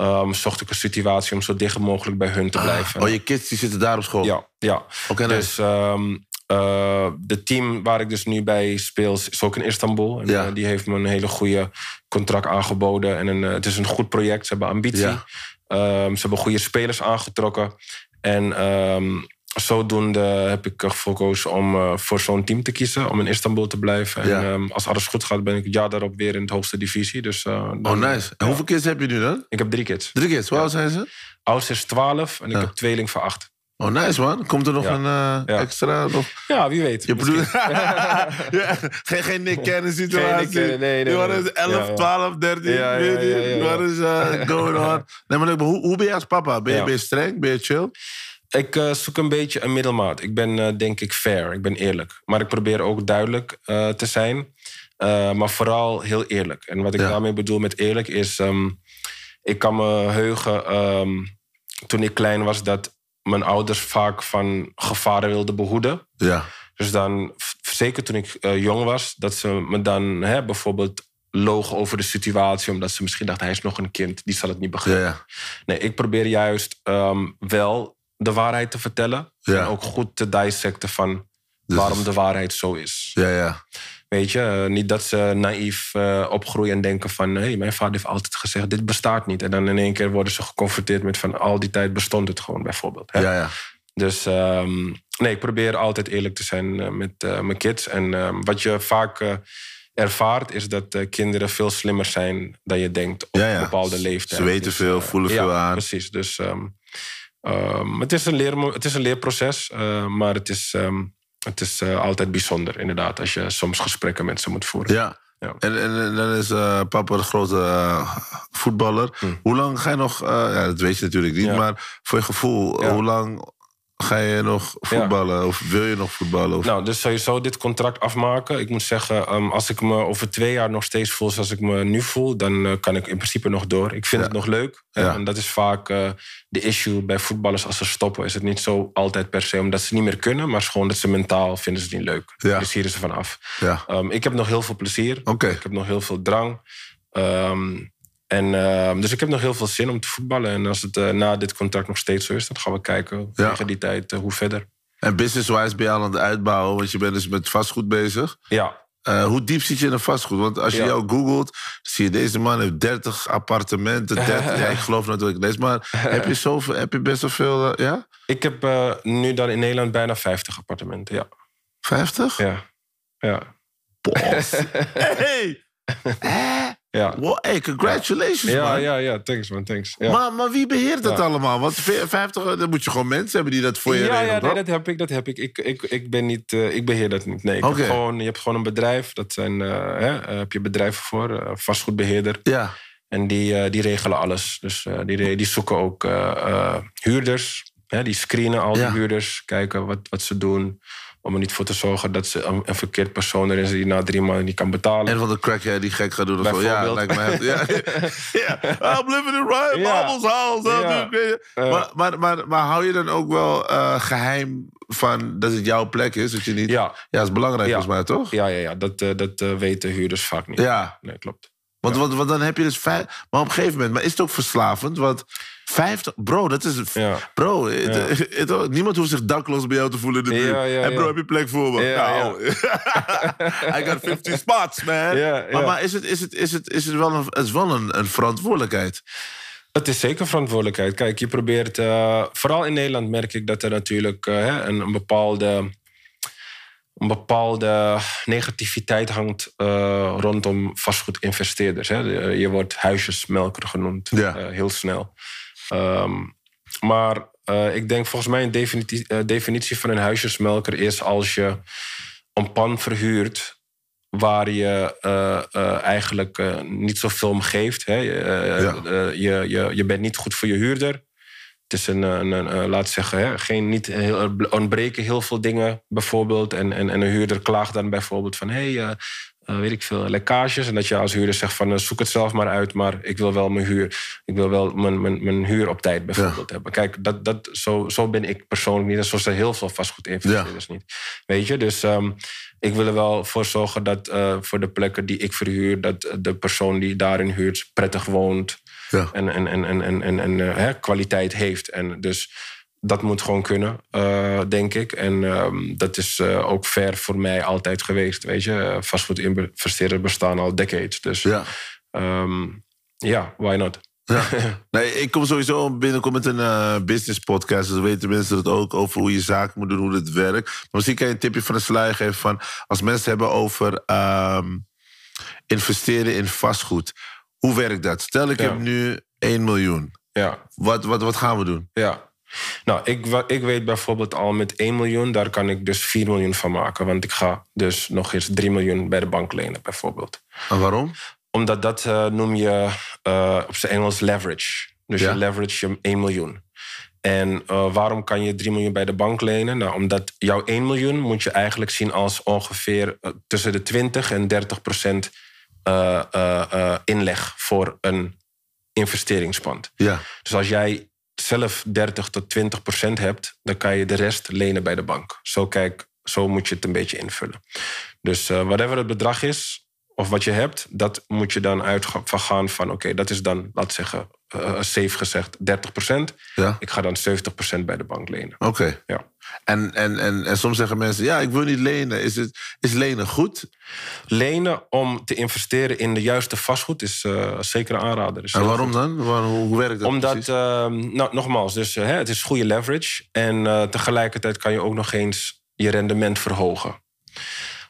Um, zocht ik een situatie om zo dicht mogelijk bij hun te blijven. Ah, oh, je kids die zitten daar op school? Ja. ja. Okay, dus um, uh, de team waar ik dus nu bij speel is ook in Istanbul. En, ja. uh, die heeft me een hele goede contract aangeboden. En een, uh, het is een goed project, ze hebben ambitie. Ja. Um, ze hebben goede spelers aangetrokken. En um, zodoende heb ik ervoor gekozen om uh, voor zo'n team te kiezen. Om in Istanbul te blijven. Ja. En um, als alles goed gaat, ben ik het jaar daarop weer in de hoogste divisie. Dus, uh, dan, oh, nice. En ja. hoeveel kids heb je nu dan? Ik heb drie kids. Drie kids? Hoe oud zijn ze? Oudste is twaalf en ja. ik heb tweeling van acht. Oh, nice, man. Komt er nog ja. een uh, ja. extra? Of... Ja, wie weet. Je bedoelt... ja, geen geen Nick Cannon situatie. Nee, nee, nee. Wat is elf, twaalf, dertien? Wat is going on? Nee, maar hoe, hoe ben je als papa? Ben je, ja. ben je streng? Ben je chill? Ik uh, zoek een beetje een middelmaat. Ik ben uh, denk ik fair, ik ben eerlijk. Maar ik probeer ook duidelijk uh, te zijn. Uh, maar vooral heel eerlijk. En wat ik ja. daarmee bedoel met eerlijk is... Um, ik kan me heugen um, toen ik klein was... dat mijn ouders vaak van gevaren wilden behoeden. Ja. Dus dan, zeker toen ik uh, jong was... dat ze me dan hè, bijvoorbeeld... logen over de situatie, omdat ze misschien dachten... hij is nog een kind, die zal het niet begrijpen. Ja, ja. Nee, ik probeer juist um, wel... de waarheid te vertellen. Ja. En ook goed te dissecten van dus waarom de waarheid zo is. Ja, ja. Weet je, uh, niet dat ze naïef uh, opgroeien en denken van... hé, hey, mijn vader heeft altijd gezegd, dit bestaat niet. En dan in één keer worden ze geconfronteerd met van... al die tijd bestond het gewoon, bijvoorbeeld. Hè? Ja, ja. Dus um, nee, ik probeer altijd eerlijk te zijn uh, met uh, mijn kids. En uh, wat je vaak uh, ervaart, is dat uh, kinderen veel slimmer zijn... dan je denkt op ja, ja. een bepaalde leeftijd. Ze weten dus, veel, voelen uh, veel ja, aan. Precies, dus... Um, Um, het, is een leer, het is een leerproces, uh, maar het is, um, het is uh, altijd bijzonder, inderdaad, als je soms gesprekken met ze moet voeren. Ja, ja. En, en, en dan is uh, papa een grote uh, voetballer. Hm. Hoe lang ga je nog, uh, ja, dat weet je natuurlijk niet, ja. maar voor je gevoel, ja. hoe lang ga je nog voetballen? Ja. Of wil je nog voetballen? Of... Nou, dus sowieso dit contract afmaken. Ik moet zeggen, um, als ik me over twee jaar nog steeds voel zoals ik me nu voel... dan uh, kan ik in principe nog door. Ik vind ja. het nog leuk. Ja. En dat is vaak uh, de issue bij voetballers als ze stoppen. Is het niet zo altijd per se omdat ze niet meer kunnen... maar gewoon dat ze mentaal vinden ze het niet leuk. Ja. Dus hier is ze van af. Ja. Um, ik heb nog heel veel plezier. Okay. Ik heb nog heel veel drang. Um, En, uh, dus ik heb nog heel veel zin om te voetballen. En als het uh, na dit contract nog steeds zo is... dan gaan we kijken ja. tegen die tijd uh, hoe verder. En business-wise ben je al aan het uitbouwen... want je bent dus met vastgoed bezig. Ja. Uh, hoe diep zit je in een vastgoed? Want als je ja. jou googelt, zie je deze man heeft dertig appartementen. dertig, ja, ik geloof natuurlijk niet. Maar heb je, zoveel, heb je best wel veel... Uh, ja? Ik heb uh, nu dan in Nederland bijna vijftig appartementen, ja. vijftig? Ja. ja. Boss. Hey! Ja. Wow, hey, congratulations, ja, man. Ja, ja, thanks, man, thanks. Ja. Maar, maar wie beheert dat ja. allemaal? Want vijftig, dan moet je gewoon mensen hebben die dat voor je ja, regelen. Ja, nee, dat heb ik, dat heb ik. Ik, ik, ik, ben niet, uh, ik beheer dat niet. Nee, ik okay. heb gewoon, je hebt gewoon een bedrijf. Dat zijn, uh, hè, heb je bedrijven voor, uh, vastgoedbeheerder. Ja. En die, uh, die regelen alles. Dus uh, die, die zoeken ook uh, uh, huurders. Hè, die screenen al ja. die huurders. Kijken wat, wat ze doen. Om er niet voor te zorgen dat ze een, een verkeerd persoon erin zit... die na drie maanden niet kan betalen. En van de crack jij die gek gaat doen. Of zo. Ja, lijkt mij. Ja, ja. I'm living in Ryan Babel's house. Ja. Uh, maar, maar, maar, maar hou je dan ook wel uh, geheim van dat het jouw plek is? Dat je niet... Ja, ja dat is belangrijk volgens ja. mij, toch? Ja, ja, ja. dat, uh, dat uh, weten huurders vaak niet. Ja. Nee, klopt. Want, ja. want, want dan heb je dus vijf... Maar op een gegeven moment... Maar is het ook verslavend? Want vijftig... Bro, dat is... Ja. Bro, ja. Het, het, het, het, niemand hoeft zich dakloos bij jou te voelen in de buurt. Ja, ja, en bro, ja. heb je plek voor me? Ja, nou, ja. I got fifty spots, man. Ja, ja. Maar, maar is het, is het, is het, is het wel, een, het is wel een, een verantwoordelijkheid? Het is zeker verantwoordelijkheid. Kijk, je probeert... Uh, vooral in Nederland merk ik dat er natuurlijk uh, een, een bepaalde... een bepaalde negativiteit hangt uh, rondom vastgoedinvesteerders. Hè? Je wordt huisjesmelker genoemd, ja. uh, heel snel. Um, maar uh, ik denk volgens mij een definitie, uh, definitie van een huisjesmelker is als je een pan verhuurt waar je uh, uh, eigenlijk uh, niet zoveel om geeft. Hè? Uh, ja. uh, je, je, je bent niet goed voor je huurder. Het is een, een, een uh, laat zeggen, hè, geen, niet heel, ontbreken heel veel dingen bijvoorbeeld. En, en, en een huurder klaagt dan bijvoorbeeld van, hé, hey, uh, uh, weet ik veel, lekkages. En dat je als huurder zegt van, uh, zoek het zelf maar uit, maar ik wil wel mijn huur, ik wil wel mijn, mijn, mijn huur op tijd bijvoorbeeld ja. hebben. Kijk, dat, dat, zo, zo ben ik persoonlijk niet. En zo zijn heel veel vastgoedinvesteerders ja. niet. Weet je, dus um, ik wil er wel voor zorgen dat uh, voor de plekken die ik verhuur, dat de persoon die daarin huurt prettig woont. Ja. En, en, en, en, en, en, en hè, kwaliteit heeft. En dus dat moet gewoon kunnen, uh, denk ik. En um, dat is uh, ook fair voor mij altijd geweest. Weet je, vastgoedinvesteerders bestaan al decades. Dus ja, um, ja why not? Ja. Nee, ik kom sowieso binnenkom met een uh, business podcast. Dus weten mensen dat ook over hoe je zaken moet doen, hoe het werkt. Maar misschien kan je een tipje van de sluier geven van als mensen hebben over um, investeren in vastgoed. Hoe werkt dat? Stel, ik ja. heb nu één miljoen. Ja. Wat, wat, wat gaan we doen? Ja. Nou, ik, ik weet bijvoorbeeld al met één miljoen, daar kan ik dus vier miljoen van maken. Want ik ga dus nog eens drie miljoen bij de bank lenen, bijvoorbeeld. En waarom? Omdat dat uh, noem je uh, op zijn Engels leverage. Dus ja? je leverage je één miljoen. En uh, waarom kan je drie miljoen bij de bank lenen? Nou, omdat jouw één miljoen moet je eigenlijk zien als ongeveer uh, tussen de twintig en dertig procent... Uh, uh, uh, inleg voor een investeringspand. Ja. Dus als jij zelf dertig tot twintig procent hebt, dan kan je de rest lenen bij de bank. Zo, kijk, zo moet je het een beetje invullen. Dus uh, whatever het bedrag is, of wat je hebt, dat moet je dan uit van gaan van, oké, okay, dat is dan, laat zeggen, uh, safe gezegd, dertig procent. Ja. Ik ga dan zeventig procent bij de bank lenen. Oké. Okay. Ja. En, en, en, en soms zeggen mensen, ja, ik wil niet lenen. Is, het, is lenen goed? Lenen om te investeren in de juiste vastgoed is uh, zeker een aanrader. Is en waarom goed. dan? Waar, hoe werkt dat Omdat, precies? Omdat, uh, nou, nogmaals, dus, hè, het is goede leverage. En uh, tegelijkertijd kan je ook nog eens je rendement verhogen.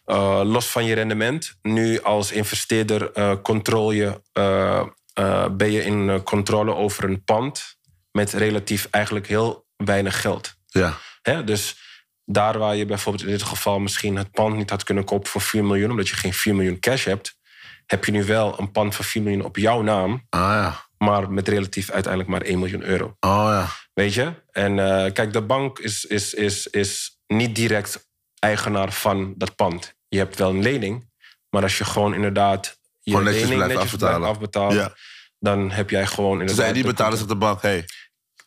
Uh, los van je rendement. Nu als investeerder uh, controle je, uh, uh, ben je in uh, controle over een pand met relatief eigenlijk heel weinig geld. Ja. Hè? Dus daar waar je bijvoorbeeld in dit geval misschien het pand niet had kunnen kopen voor vier miljoen, omdat je geen vier miljoen cash hebt, heb je nu wel een pand van vier miljoen op jouw naam. Ah, ja. Maar met relatief uiteindelijk maar één miljoen euro. Oh, ja. Weet je? En uh, kijk, de bank is, is, is, is niet direct eigenaar van dat pand. Je hebt wel een lening, maar als je gewoon inderdaad je gewoon netjes lening netjes afbetalen. blijft afbetalen, ja. dan heb jij gewoon inderdaad... Zij die betalen zich de bank, hey.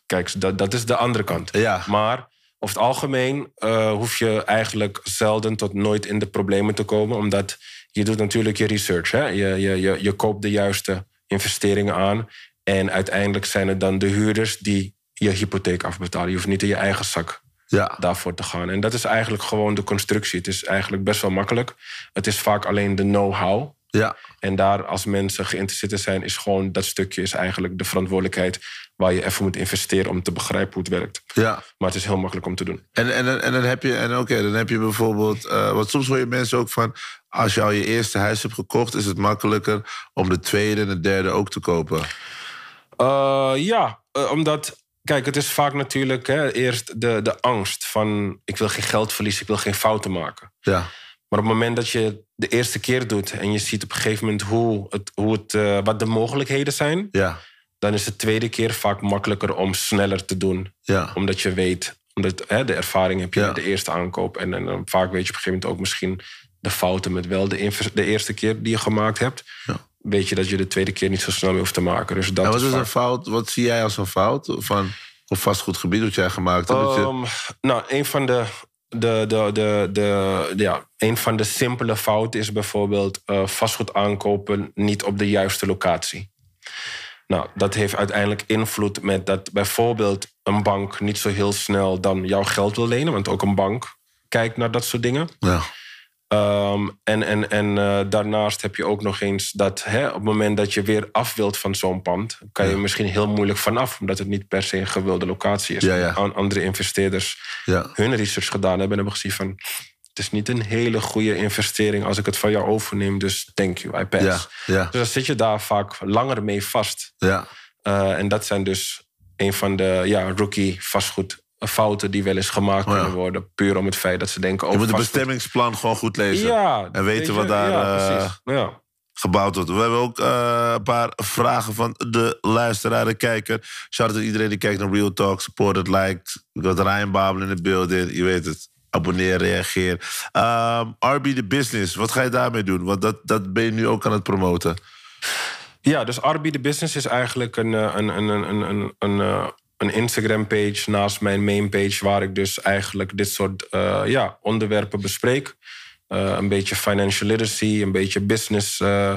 Kijk, dat, dat is de andere kant. Ja. Maar over het algemeen uh, hoef je eigenlijk zelden tot nooit in de problemen te komen, omdat je doet natuurlijk je research. Hè? Je, je, je, je koopt de juiste investeringen aan en uiteindelijk zijn het dan de huurders die je hypotheek afbetalen. Je hoeft niet in je eigen zak Ja. daarvoor te gaan. En dat is eigenlijk gewoon de constructie. Het is eigenlijk best wel makkelijk. Het is vaak alleen de know-how. Ja. En daar, als mensen geïnteresseerd zijn, is gewoon dat stukje is eigenlijk de verantwoordelijkheid waar je even moet investeren om te begrijpen hoe het werkt. Ja. Maar het is heel makkelijk om te doen. En, en, en dan heb je, en okay, dan heb je bijvoorbeeld... Uh, want soms hoor je mensen ook van, als je al je eerste huis hebt gekocht, is het makkelijker om de tweede en de derde ook te kopen. Uh, ja, uh, omdat... Kijk, het is vaak natuurlijk hè, eerst de, de angst van ik wil geen geld verliezen, ik wil geen fouten maken. Ja. Maar op het moment dat je het de eerste keer doet en je ziet op een gegeven moment hoe het, hoe het, uh, wat de mogelijkheden zijn, ja. dan is de tweede keer vaak makkelijker om sneller te doen. Ja. Omdat je weet, omdat, hè, de ervaring heb je ja. met de eerste aankoop. En, en dan vaak weet je op een gegeven moment ook misschien de fouten met wel de, de eerste keer die je gemaakt hebt. Ja. Weet je dat je de tweede keer niet zo snel mee hoeft te maken. Dus dat en wat is, is vaak... een fout? Wat zie jij als een fout van op vastgoedgebied dat jij gemaakt hebt? Um, je... Nou, een van de, de, de, de, de, ja, een van de simpele fouten is bijvoorbeeld uh, vastgoed aankopen niet op de juiste locatie. Nou, dat heeft uiteindelijk invloed met dat bijvoorbeeld een bank niet zo heel snel dan jouw geld wil lenen, want ook een bank kijkt naar dat soort dingen. Ja. Um, en en, en uh, daarnaast heb je ook nog eens dat hè, op het moment dat je weer af wilt van zo'n pand, kan je ja. misschien heel moeilijk vanaf, omdat het niet per se een gewilde locatie is. Ja, ja. Andere investeerders ja. hun research gedaan hebben en hebben gezien van het is niet een hele goede investering als ik het van jou overneem. Dus thank you, I pass. Ja, ja. Dus dan zit je daar vaak langer mee vast. Ja. Uh, en dat zijn dus een van de ja, rookie vastgoed. Fouten die wel eens gemaakt kunnen oh ja. worden. Puur om het feit dat ze denken... Oh, je moet het bestemmingsplan goed. gewoon goed lezen. Ja, en weten je, wat daar ja, uh, ja. gebouwd wordt. We hebben ook uh, een paar vragen van de luisteraar, de kijker. Shout-out aan iedereen die kijkt naar Real Talk. Support het, like. Ik had Ryan Babel in het beeld. Je weet het. Abonneer, reageer. Um, R B The Business. Wat ga je daarmee doen? Want dat, dat ben je nu ook aan het promoten. Ja, dus R B The Business is eigenlijk een... een, een, een, een, een, een Een Instagram-page naast mijn mainpage... waar ik dus eigenlijk dit soort uh, ja, onderwerpen bespreek. Uh, een beetje financial literacy, een beetje business uh,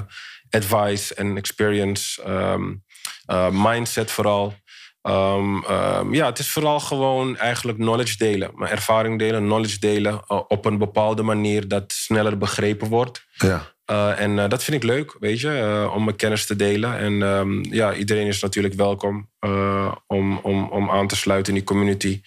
advice en experience. Um, uh, mindset vooral. Um, um, ja, het is vooral gewoon eigenlijk knowledge delen. Maar ervaring delen, knowledge delen... Uh, op een bepaalde manier dat sneller begrepen wordt. Ja. Uh, en uh, dat vind ik leuk, weet je, uh, om mijn kennis te delen. En um, ja, iedereen is natuurlijk welkom uh, om, om, om aan te sluiten in die community.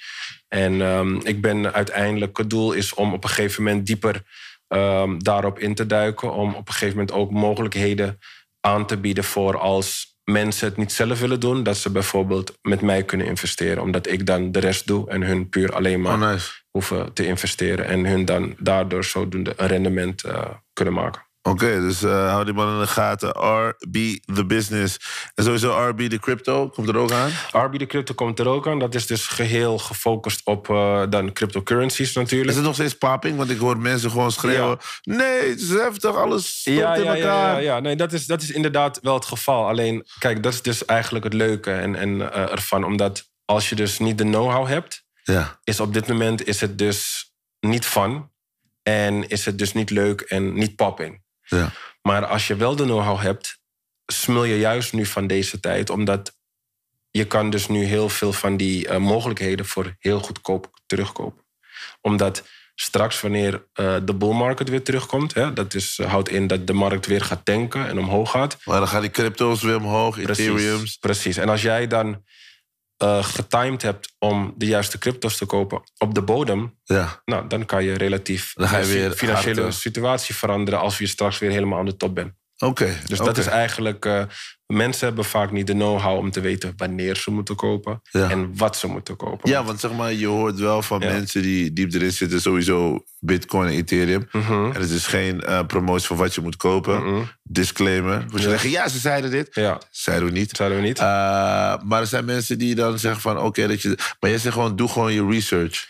En um, ik ben uiteindelijk, het doel is om op een gegeven moment dieper um, daarop in te duiken. Om op een gegeven moment ook mogelijkheden aan te bieden voor als mensen het niet zelf willen doen. Dat ze bijvoorbeeld met mij kunnen investeren. Omdat ik dan de rest doe en hun puur alleen maar oh, nice. hoeven te investeren. En hun dan daardoor zodoende een rendement uh, kunnen maken. Oké, okay, dus uh, hou die man in de gaten. R B The Business. En sowieso R B The Crypto, komt er ook aan? R B The Crypto komt er ook aan. Dat is dus geheel gefocust op uh, dan cryptocurrencies natuurlijk. Is het nog steeds paping? Want ik hoor mensen gewoon schreeuwen... Ja. Nee, het is heftig, alles stort ja, in ja, elkaar. Ja, ja, ja. Nee, dat is, dat is inderdaad wel het geval. Alleen, kijk, dat is dus eigenlijk het leuke en, en, uh, ervan. Omdat als je dus niet de know-how hebt... Ja. is op dit moment is het dus niet fun. En is het dus niet leuk en niet popping. Ja. Maar als je wel de know-how hebt, smul je juist nu van deze tijd. Omdat je kan dus nu heel veel van die uh, mogelijkheden voor heel goedkoop terugkopen. Omdat straks wanneer uh, de bull market weer terugkomt... Hè, dat is, uh, houdt in dat de markt weer gaat tanken en omhoog gaat. Maar dan gaan die crypto's weer omhoog, precies, Ethereums. Precies, en als jij dan uh, getimed hebt om de juiste crypto's te kopen op de bodem... Ja. Nou, dan kan je relatief dan ga je weer de financiële harde. situatie veranderen... als je straks weer helemaal aan de top bent. Oké. Okay, dus okay. dat is eigenlijk... Uh, mensen hebben vaak niet de know-how om te weten... wanneer ze moeten kopen ja. en wat ze moeten kopen. Ja, want zeg maar, je hoort wel van ja. mensen die diep erin zitten... sowieso Bitcoin en Ethereum. Mm-hmm. En het is geen uh, promotie van wat je moet kopen. Mm-hmm. Disclaimer. Moet je ja. zeggen, ja, ze zeiden dit. Ja. Zeiden we niet. Zeiden we niet. Uh, maar er zijn mensen die dan zeggen van... oké, okay, dat je... Maar jij zegt gewoon, doe gewoon je research.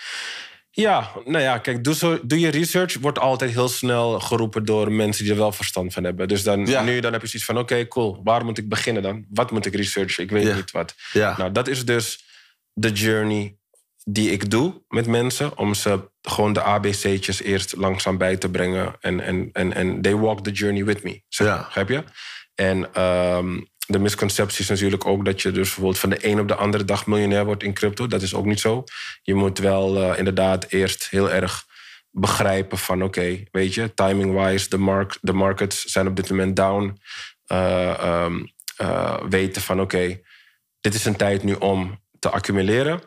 Ja, nou ja, kijk, doe, zo, doe je research... wordt altijd heel snel geroepen door mensen die er wel verstand van hebben. Dus dan, ja. nu dan heb je zoiets van, oké, okay, cool, waar moet ik beginnen dan? Wat moet ik researchen? Ik weet ja. niet wat. Ja. Nou, dat is dus de journey die ik doe met mensen... om ze gewoon de A B C'tjes eerst langzaam bij te brengen. En, en, en, en they walk the journey with me, zeg ja. heb je? En... Um, de misconceptie is natuurlijk ook dat je dus bijvoorbeeld... van de een op de andere dag miljonair wordt in crypto. Dat is ook niet zo. Je moet wel uh, inderdaad eerst heel erg begrijpen van... oké, okay, weet je, timing-wise, de mark, de markets zijn op dit moment down. Uh, um, uh, weten van oké, okay, dit is een tijd nu om te accumuleren.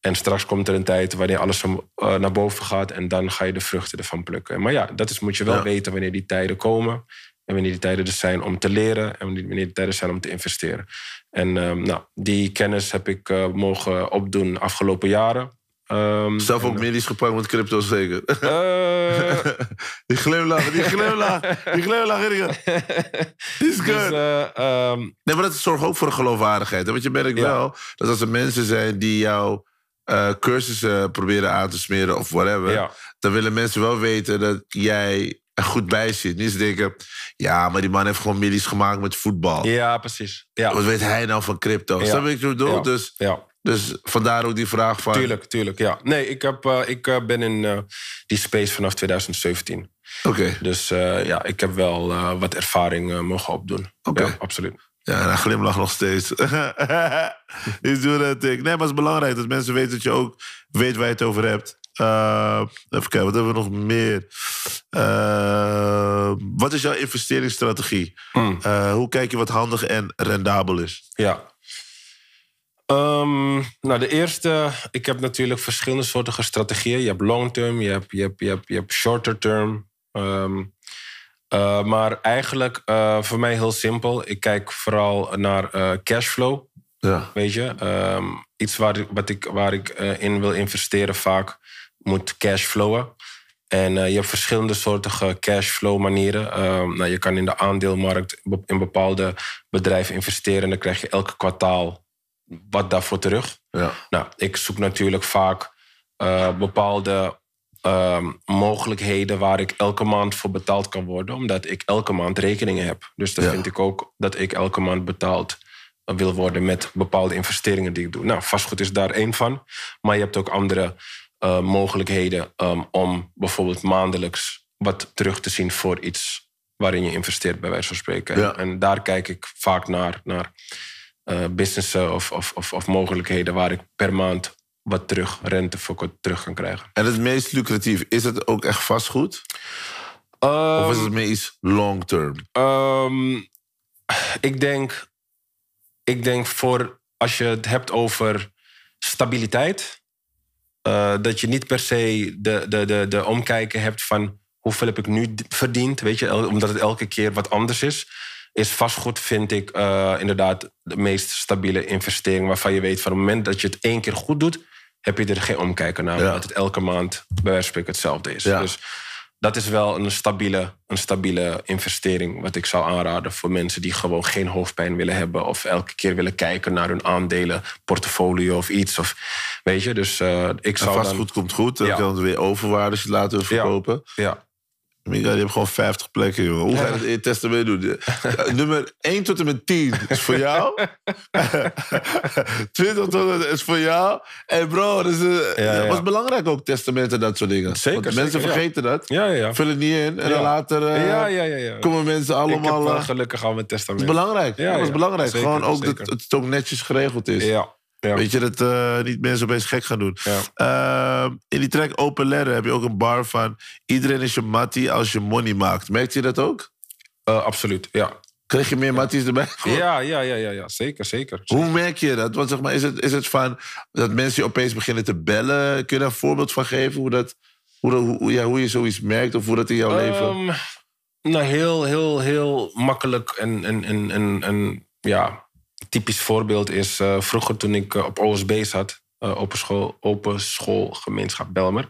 En straks komt er een tijd wanneer alles om, uh, naar boven gaat... en dan ga je de vruchten ervan plukken. Maar ja, dat is, moet je wel ja. weten wanneer die tijden komen... En wanneer die tijden dus zijn om te leren. En wanneer die tijden zijn om te investeren. En um, nou, die kennis heb ik uh, mogen opdoen afgelopen jaren. Um, Zelf ook medisch gepakt met crypto zeker? Uh... die glimlach, die glimlach. die glimlach, die is good. Dus, uh, um... Nee, maar dat zorgt ook voor de geloofwaardigheid. Hè? Want je merkt ja. wel dat als er mensen zijn die jou... Uh, cursussen proberen aan te smeren of whatever... Ja. dan willen mensen wel weten dat jij... er goed bij zit. Niet eens denken, ja, maar die man heeft gewoon millies gemaakt met voetbal. Ja, precies. Ja. Wat weet hij nou van crypto? Ja. Snap ik zo door? Ja. Dus, ja. dus vandaar ook die vraag van... Tuurlijk, tuurlijk, ja. Nee, ik, heb, uh, ik uh, ben in uh, die space vanaf twintig zeventien. Oké. Okay. Dus uh, ja, ik heb wel uh, wat ervaring uh, mogen opdoen. Oké. Okay. Ja, absoluut. Ja, en hij glimlacht nog steeds. Ik doe dat ik. Nee, maar het is belangrijk dat mensen weten dat je ook weet waar je het over hebt. Uh, even kijken, wat hebben we nog meer? Uh, wat is jouw investeringsstrategie? Mm. Uh, hoe kijk je wat handig en rendabel is? Ja. Um, nou, de eerste, ik heb natuurlijk verschillende soorten strategieën. Je hebt long term, je hebt, je hebt, je hebt, je hebt shorter term. Um, uh, maar eigenlijk uh, voor mij heel simpel. Ik kijk vooral naar uh, cashflow. Ja. Weet je, um, iets waar, wat ik, waar ik uh, in wil investeren vaak moet cashflowen. En uh, je hebt verschillende soorten cashflow manieren. Uh, nou, je kan in de aandeelmarkt in bepaalde bedrijven investeren. En dan krijg je elke kwartaal wat daarvoor terug. Ja. Nou, ik zoek natuurlijk vaak uh, bepaalde uh, mogelijkheden waar ik elke maand voor betaald kan worden. Omdat ik elke maand rekeningen heb. Dus dan ja. vind ik ook dat ik elke maand betaald wil worden met bepaalde investeringen die ik doe. Nou, vastgoed is daar één van. Maar je hebt ook andere Uh, mogelijkheden um, om bijvoorbeeld maandelijks wat terug te zien voor iets waarin je investeert, bij wijze van spreken. Ja. En daar kijk ik vaak naar, naar uh, businessen of, of, of, of mogelijkheden waar ik per maand wat terug, rente voor terug kan krijgen. En het meest lucratief, is het ook echt vastgoed? Um, of is het meest long term? Um, ik denk, ik denk voor als je het hebt over stabiliteit. Uh, dat je niet per se de, de, de, de omkijken hebt van hoeveel heb ik nu verdiend, weet je, el, omdat het elke keer wat anders is. Is vastgoed, vind ik, uh, inderdaad de meest stabiele investering waarvan je weet van het moment dat je het één keer goed doet, heb je er geen omkijken naar, ja. omdat het elke maand bij wijze van spreken hetzelfde is. Ja. Dus dat is wel een stabiele, een stabiele investering wat ik zou aanraden voor mensen die gewoon geen hoofdpijn willen hebben of elke keer willen kijken naar hun aandelen, portfolio of iets. Of, weet je, dus uh, ik zou vastgoed dan, komt goed, dan ja. kan het weer overwaardes laten verkopen. Ja. ja. Maar je hebt gewoon vijftig plekken, jongen. Hoe ga je dat in je testament doen? Nummer één tot en met tien is voor jou. twintig tot en met is voor jou. En bro, dat is een, ja, ja. was belangrijk ook, testamenten en dat soort dingen. Zeker, want mensen zeker, vergeten ja. dat. Ja, ja, ja. Vullen het niet in. En ja. dan later uh, ja, ja, ja, ja. komen mensen allemaal... Ik heb wel gelukkig al mijn testament. Dat is belangrijk. Ja, ja, dat is belangrijk. Zeker, gewoon ook zeker. dat het ook netjes geregeld is. Ja. Ja. Weet je, dat uh, niet mensen opeens gek gaan doen. Ja. Uh, in die track Open Letter heb je ook een bar van... iedereen is je mattie als je money maakt. Merkte je dat ook? Uh, absoluut, ja. Kreeg je meer ja. matties erbij? Ja, ja, ja, ja, ja. Zeker, zeker, zeker. Hoe merk je dat? Want zeg maar, is het, is het van dat mensen je opeens beginnen te bellen? Kun je daar een voorbeeld van geven? Hoe, dat, hoe, dat, hoe, ja, hoe je zoiets merkt of hoe dat in jouw um, leven... Nou, heel, heel, heel makkelijk en, en, en, en, en ja... Typisch voorbeeld is uh, vroeger toen ik uh, op O S B zat, uh, open, school, open schoolgemeenschap Belmer.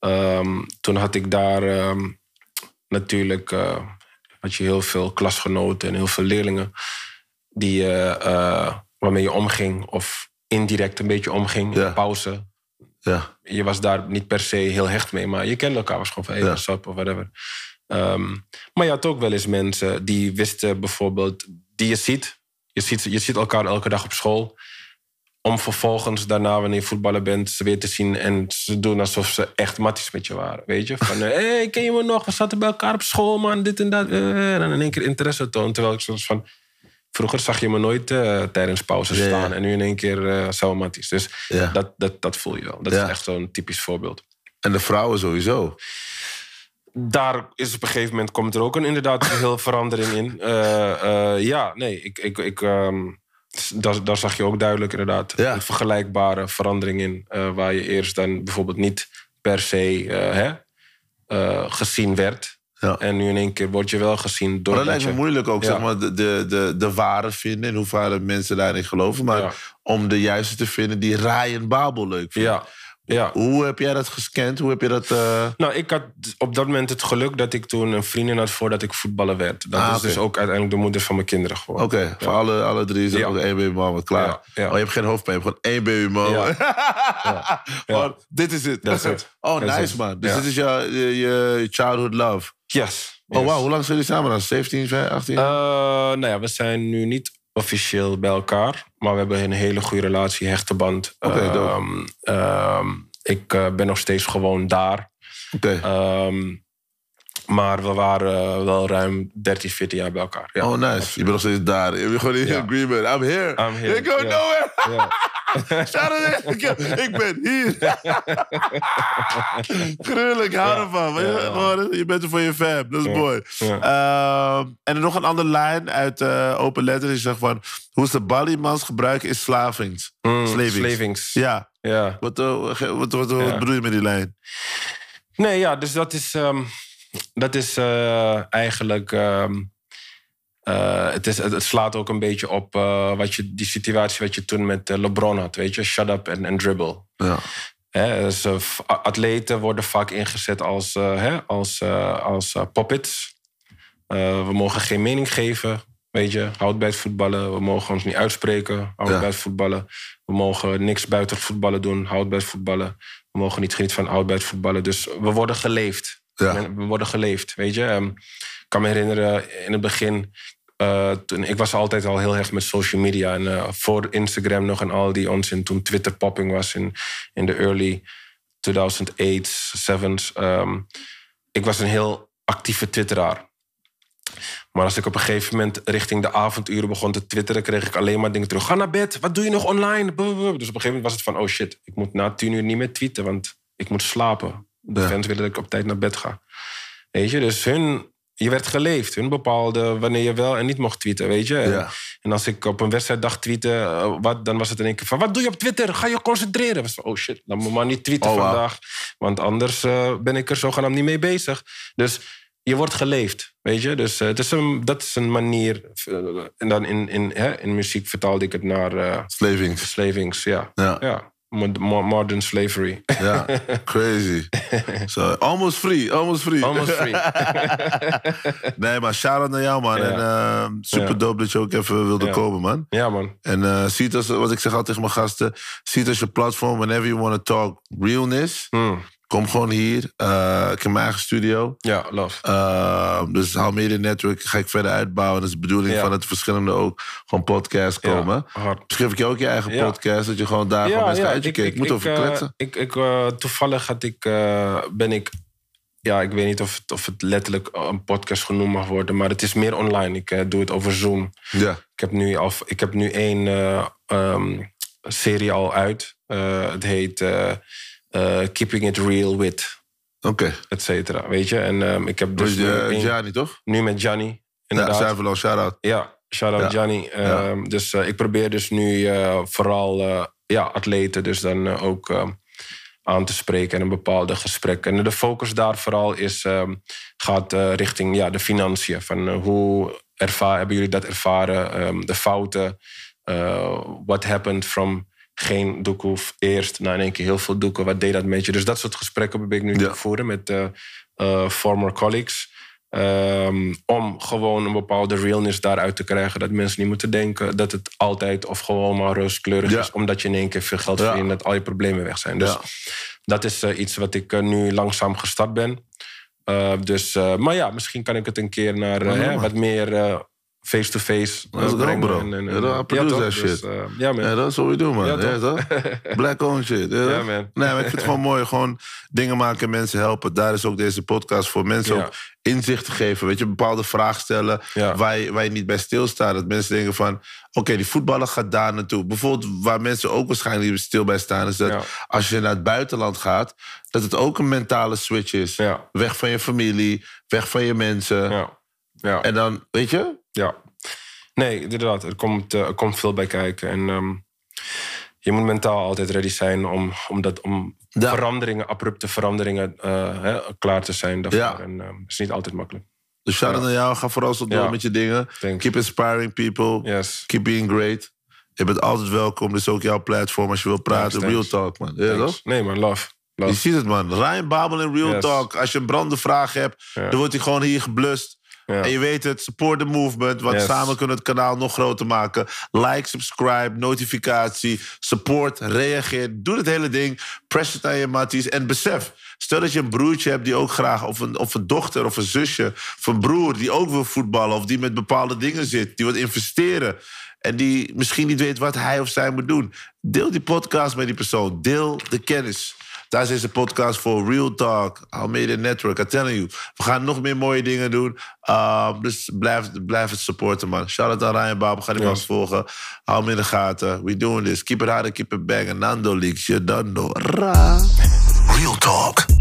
Um, toen had ik daar um, natuurlijk uh, had je heel veel klasgenoten en heel veel leerlingen die, uh, uh, waarmee je omging of indirect een beetje omging ja. in pauze. Ja. Je was daar niet per se heel hecht mee, maar je kende elkaar waarschijnlijk van hey, what's up of whatever. Um, maar je had ook wel eens mensen die wisten bijvoorbeeld, die je ziet... Je ziet, je ziet elkaar elke dag op school. Om vervolgens daarna, wanneer je voetballer bent, ze weer te zien. En ze doen alsof ze echt matties met je waren. Weet je? Van, hé, hey, ken je me nog? We zaten bij elkaar op school, man. Dit en dat. Uh, en dan in één keer interesse tonen. Terwijl ik soms van... Vroeger zag je me nooit uh, tijdens pauze ja, staan. Ja. En nu in één keer uh, zo matties. Dus ja. dat, dat, dat voel je wel. Dat ja. is echt zo'n typisch voorbeeld. En de vrouwen sowieso. Daar is op een gegeven moment komt er ook een inderdaad heel verandering in. Uh, uh, ja, nee, ik, ik, ik, um, daar, daar zag je ook duidelijk inderdaad ja. een vergelijkbare verandering in. Uh, waar je eerst dan bijvoorbeeld niet per se uh, hè, uh, gezien werd. Ja. En nu in één keer word je wel gezien door. Maar dat lijkt me moeilijk ook, ja. zeg maar, de, de, de, de ware vinden en hoe vaak mensen daarin geloven. Maar ja. om de juiste te vinden die Ryan Babel leuk vindt. Ja. Ja. Hoe heb jij dat gescand? Hoe heb je dat... Uh... Nou, ik had op dat moment het geluk dat ik toen een vriendin had voordat ik voetballer werd. Dat ah, is okay. dus ook uiteindelijk de moeder van mijn kinderen geworden. Oké, okay. ja. voor alle, alle drie is er nog één babymama, klaar. Ja. Ja. Oh, je hebt geen hoofdpijn, je hebt gewoon één babymama. Ja. ja. ja. Oh, dit is het. Dat is het. Oh, That's nice it. man. Dus ja. dit is jouw je childhood love? Yes. Oh, yes. Wauw, hoe lang zijn jullie samen dan? zeventien, achttien? Uh, nou ja, we zijn nu niet... officieel bij elkaar. Maar we hebben een hele goede relatie, hechte band. Okay, um, um, ik uh, ben nog steeds gewoon daar. Okay. Um, maar we waren uh, wel ruim dertien, veertien jaar bij elkaar. Ja, oh, nice. Absoluut. Je bent nog steeds daar. Je bent gewoon in ja. agreement. I'm here. I'm here. You go yeah. nowhere. Yeah. Ik ben hier. Gruwelijk, hou ja, ervan. Ja. Je bent er voor je fam, dat is mooi. Ja. Ja. Um, en nog een andere lijn uit uh, Open Letter. Die zegt van, hoe ze Balimans gebruiken is slavings. Mm, slavings. slavings. Ja. ja. Wat, uh, wat, wat, ja. wat bedoel je met die lijn? Nee, ja, dus dat is... Um, dat is uh, eigenlijk... Um, Uh, het, is, het slaat ook een beetje op uh, wat je, die situatie wat je toen met uh, LeBron had. Weet je, shut up en dribble. Ja. Hè, dus, uh, atleten worden vaak ingezet als, uh, hè, als, uh, als uh, puppets. Uh, we mogen geen mening geven. Weet je, houd bij het voetballen. We mogen ons niet uitspreken. Houd ja. bij het voetballen. We mogen niks buiten het voetballen doen. Houd bij het voetballen. We mogen niet genieten van houd bij het voetballen. Dus we worden geleefd. Ja. We worden geleefd, weet je. Um, ik kan me herinneren, in het begin... Uh, toen, ik was altijd al heel erg met social media. En uh, voor Instagram nog en al die onzin. Toen Twitter popping was in, in de early tweeduizend acht, zeven. Um, ik was een heel actieve twitteraar. Maar als ik op een gegeven moment richting de avonduren begon te twitteren... kreeg ik alleen maar dingen terug. Ga naar bed, wat doe je nog online? Dus op een gegeven moment was het van... oh shit, ik moet na tien uur niet meer tweeten, want ik moet slapen. De fans willen dat ik op tijd naar bed ga. Weet je, dus hun... Je werd geleefd. Hun bepaalde wanneer je wel en niet mocht tweeten, weet je. En, ja. en als ik op een wedstrijddag tweeten, uh, wat, dan was het in één keer van... wat doe je op Twitter? Ga je concentreren? Was van, oh shit, laat me maar niet tweeten oh, vandaag. Wow. Want anders uh, ben ik er zogenaamd niet mee bezig. Dus je wordt geleefd, weet je. Dus uh, het is een, dat is een manier... Uh, en dan in, in, hè, in muziek vertaalde ik het naar... Uh, slavings. Slavings, ja. ja. ja. Modern slavery. Ja, crazy. So, almost free, almost free. Almost free. Nee, maar shout-out naar jou, man. Ja. En, uh, super ja. dope dat je ook even wilde ja. komen, man. Ja, man. En uh, zie het als, wat ik zeg altijd tegen mijn gasten... zie het als je platform, whenever you want to talk realness... Mm. Kom gewoon hier. Uh, ik heb mijn eigen studio. Ja, love. Uh, dus Hal Media Network ga ik verder uitbouwen. Dat is de bedoeling ja. van het verschillende ook. Gewoon podcasts komen. Ja, schrijf ik je ook je eigen ja. podcast. Dat je gewoon daar ja, van mensen ja, gaat educeren. Ik, ik, ik moet over kletsen. Uh, ik, ik, uh, toevallig had ik, uh, ben ik... Ja, ik weet niet of het, of het letterlijk een podcast genoemd mag worden. Maar het is meer online. Ik uh, doe het over Zoom. Ja. Ik heb nu, al, ik heb nu één uh, um, serie al uit. Uh, het heet... Uh, Uh, keeping it real with. Oké. Et cetera, weet je. En um, ik heb dus... Uh, Jani, toch? Nu met Jani. Ja, zuiverloos, shout-out. Ja, shout-out ja. Jani. Um, ja. Dus uh, ik probeer dus nu uh, vooral uh, ja, atleten dus dan uh, ook um, aan te spreken en een bepaalde gesprek. En de focus daar vooral is, um, gaat uh, richting ja, de financiën. Van uh, hoe ervaar, hebben jullie dat ervaren? Um, de fouten. Uh, what happened from... Geen doekoe eerst, nou in één keer heel veel doeken. Wat deed dat met je? Dus dat soort gesprekken probeer ik nu ja. te voeren met uh, uh, former colleagues. Um, om gewoon een bepaalde realness daaruit te krijgen. Dat mensen niet moeten denken dat het altijd of gewoon maar rooskleurig ja. is. Omdat je in één keer veel geld verdient en ja. dat al je problemen weg zijn. Dus ja. dat is uh, iets wat ik uh, nu langzaam gestart ben. Uh, dus, uh, maar ja, misschien kan ik het een keer naar uh, hè, wat meer... Uh, face-to-face. Dat is brengen, bro. En, en, en, ja, dat produce ja, that shit. Dus, uh, ja, man. Ja, dat is wat we doen, man. Ja, ja, dat? Black owned shit. Ja, ja, man. Nee, maar ik vind het gewoon mooi. Gewoon dingen maken en mensen helpen. Daar is ook deze podcast voor. Mensen ja. ook inzicht te geven. Weet je, bepaalde vragen stellen ja. waar, je, waar je niet bij stilstaat. Dat mensen denken van, oké, okay, die voetballer gaat daar naartoe. Bijvoorbeeld waar mensen ook waarschijnlijk niet stil bij staan... is dat ja. als je naar het buitenland gaat... dat het ook een mentale switch is. Ja. Weg van je familie, weg van je mensen. Ja. Ja. En dan, weet je... Ja, nee, inderdaad. Er komt, er komt veel bij kijken. En um, je moet mentaal altijd ready zijn om, om, dat, om ja. veranderingen, abrupte veranderingen, uh, hè, klaar te zijn daarvoor. Ja. En um, het is niet altijd makkelijk. Dus shout out ja. naar jou. Ga vooral zo door ja. met je dingen. Thanks. Keep inspiring people. Yes. Keep being great. Je bent altijd welkom. Dit is ook jouw platform als je wilt praten. Thanks, thanks. Real talk, man. Ja, toch? Nee, man, love. love. Je ziet het, man. Ryan Babel in Real yes. Talk. Als je een brandende vraag hebt, ja. dan wordt hij gewoon hier geblust. Ja. En je weet het, support the movement. Want yes. samen kunnen we het kanaal nog groter maken. Like, subscribe, notificatie, support, reageer. Doe het hele ding. Press het aan je matties. En besef, stel dat je een broertje hebt die ook graag... Of een, of een dochter, of een zusje, of een broer die ook wil voetballen... of die met bepaalde dingen zit, die wil investeren... en die misschien niet weet wat hij of zij moet doen. Deel die podcast met die persoon. Deel de kennis. Daar is deze podcast voor Real Talk. Hal Media Network, I'm telling you. We gaan nog meer mooie dingen doen. Uh, dus blijf, blijf het supporten, man. Shout-out aan Ryan Babel. Ga die man yes. volgen. Hou hem in de gaten. We doing this. Keep it hard and keep it banging. Nando Licks, je Nando. Ra. Real Talk.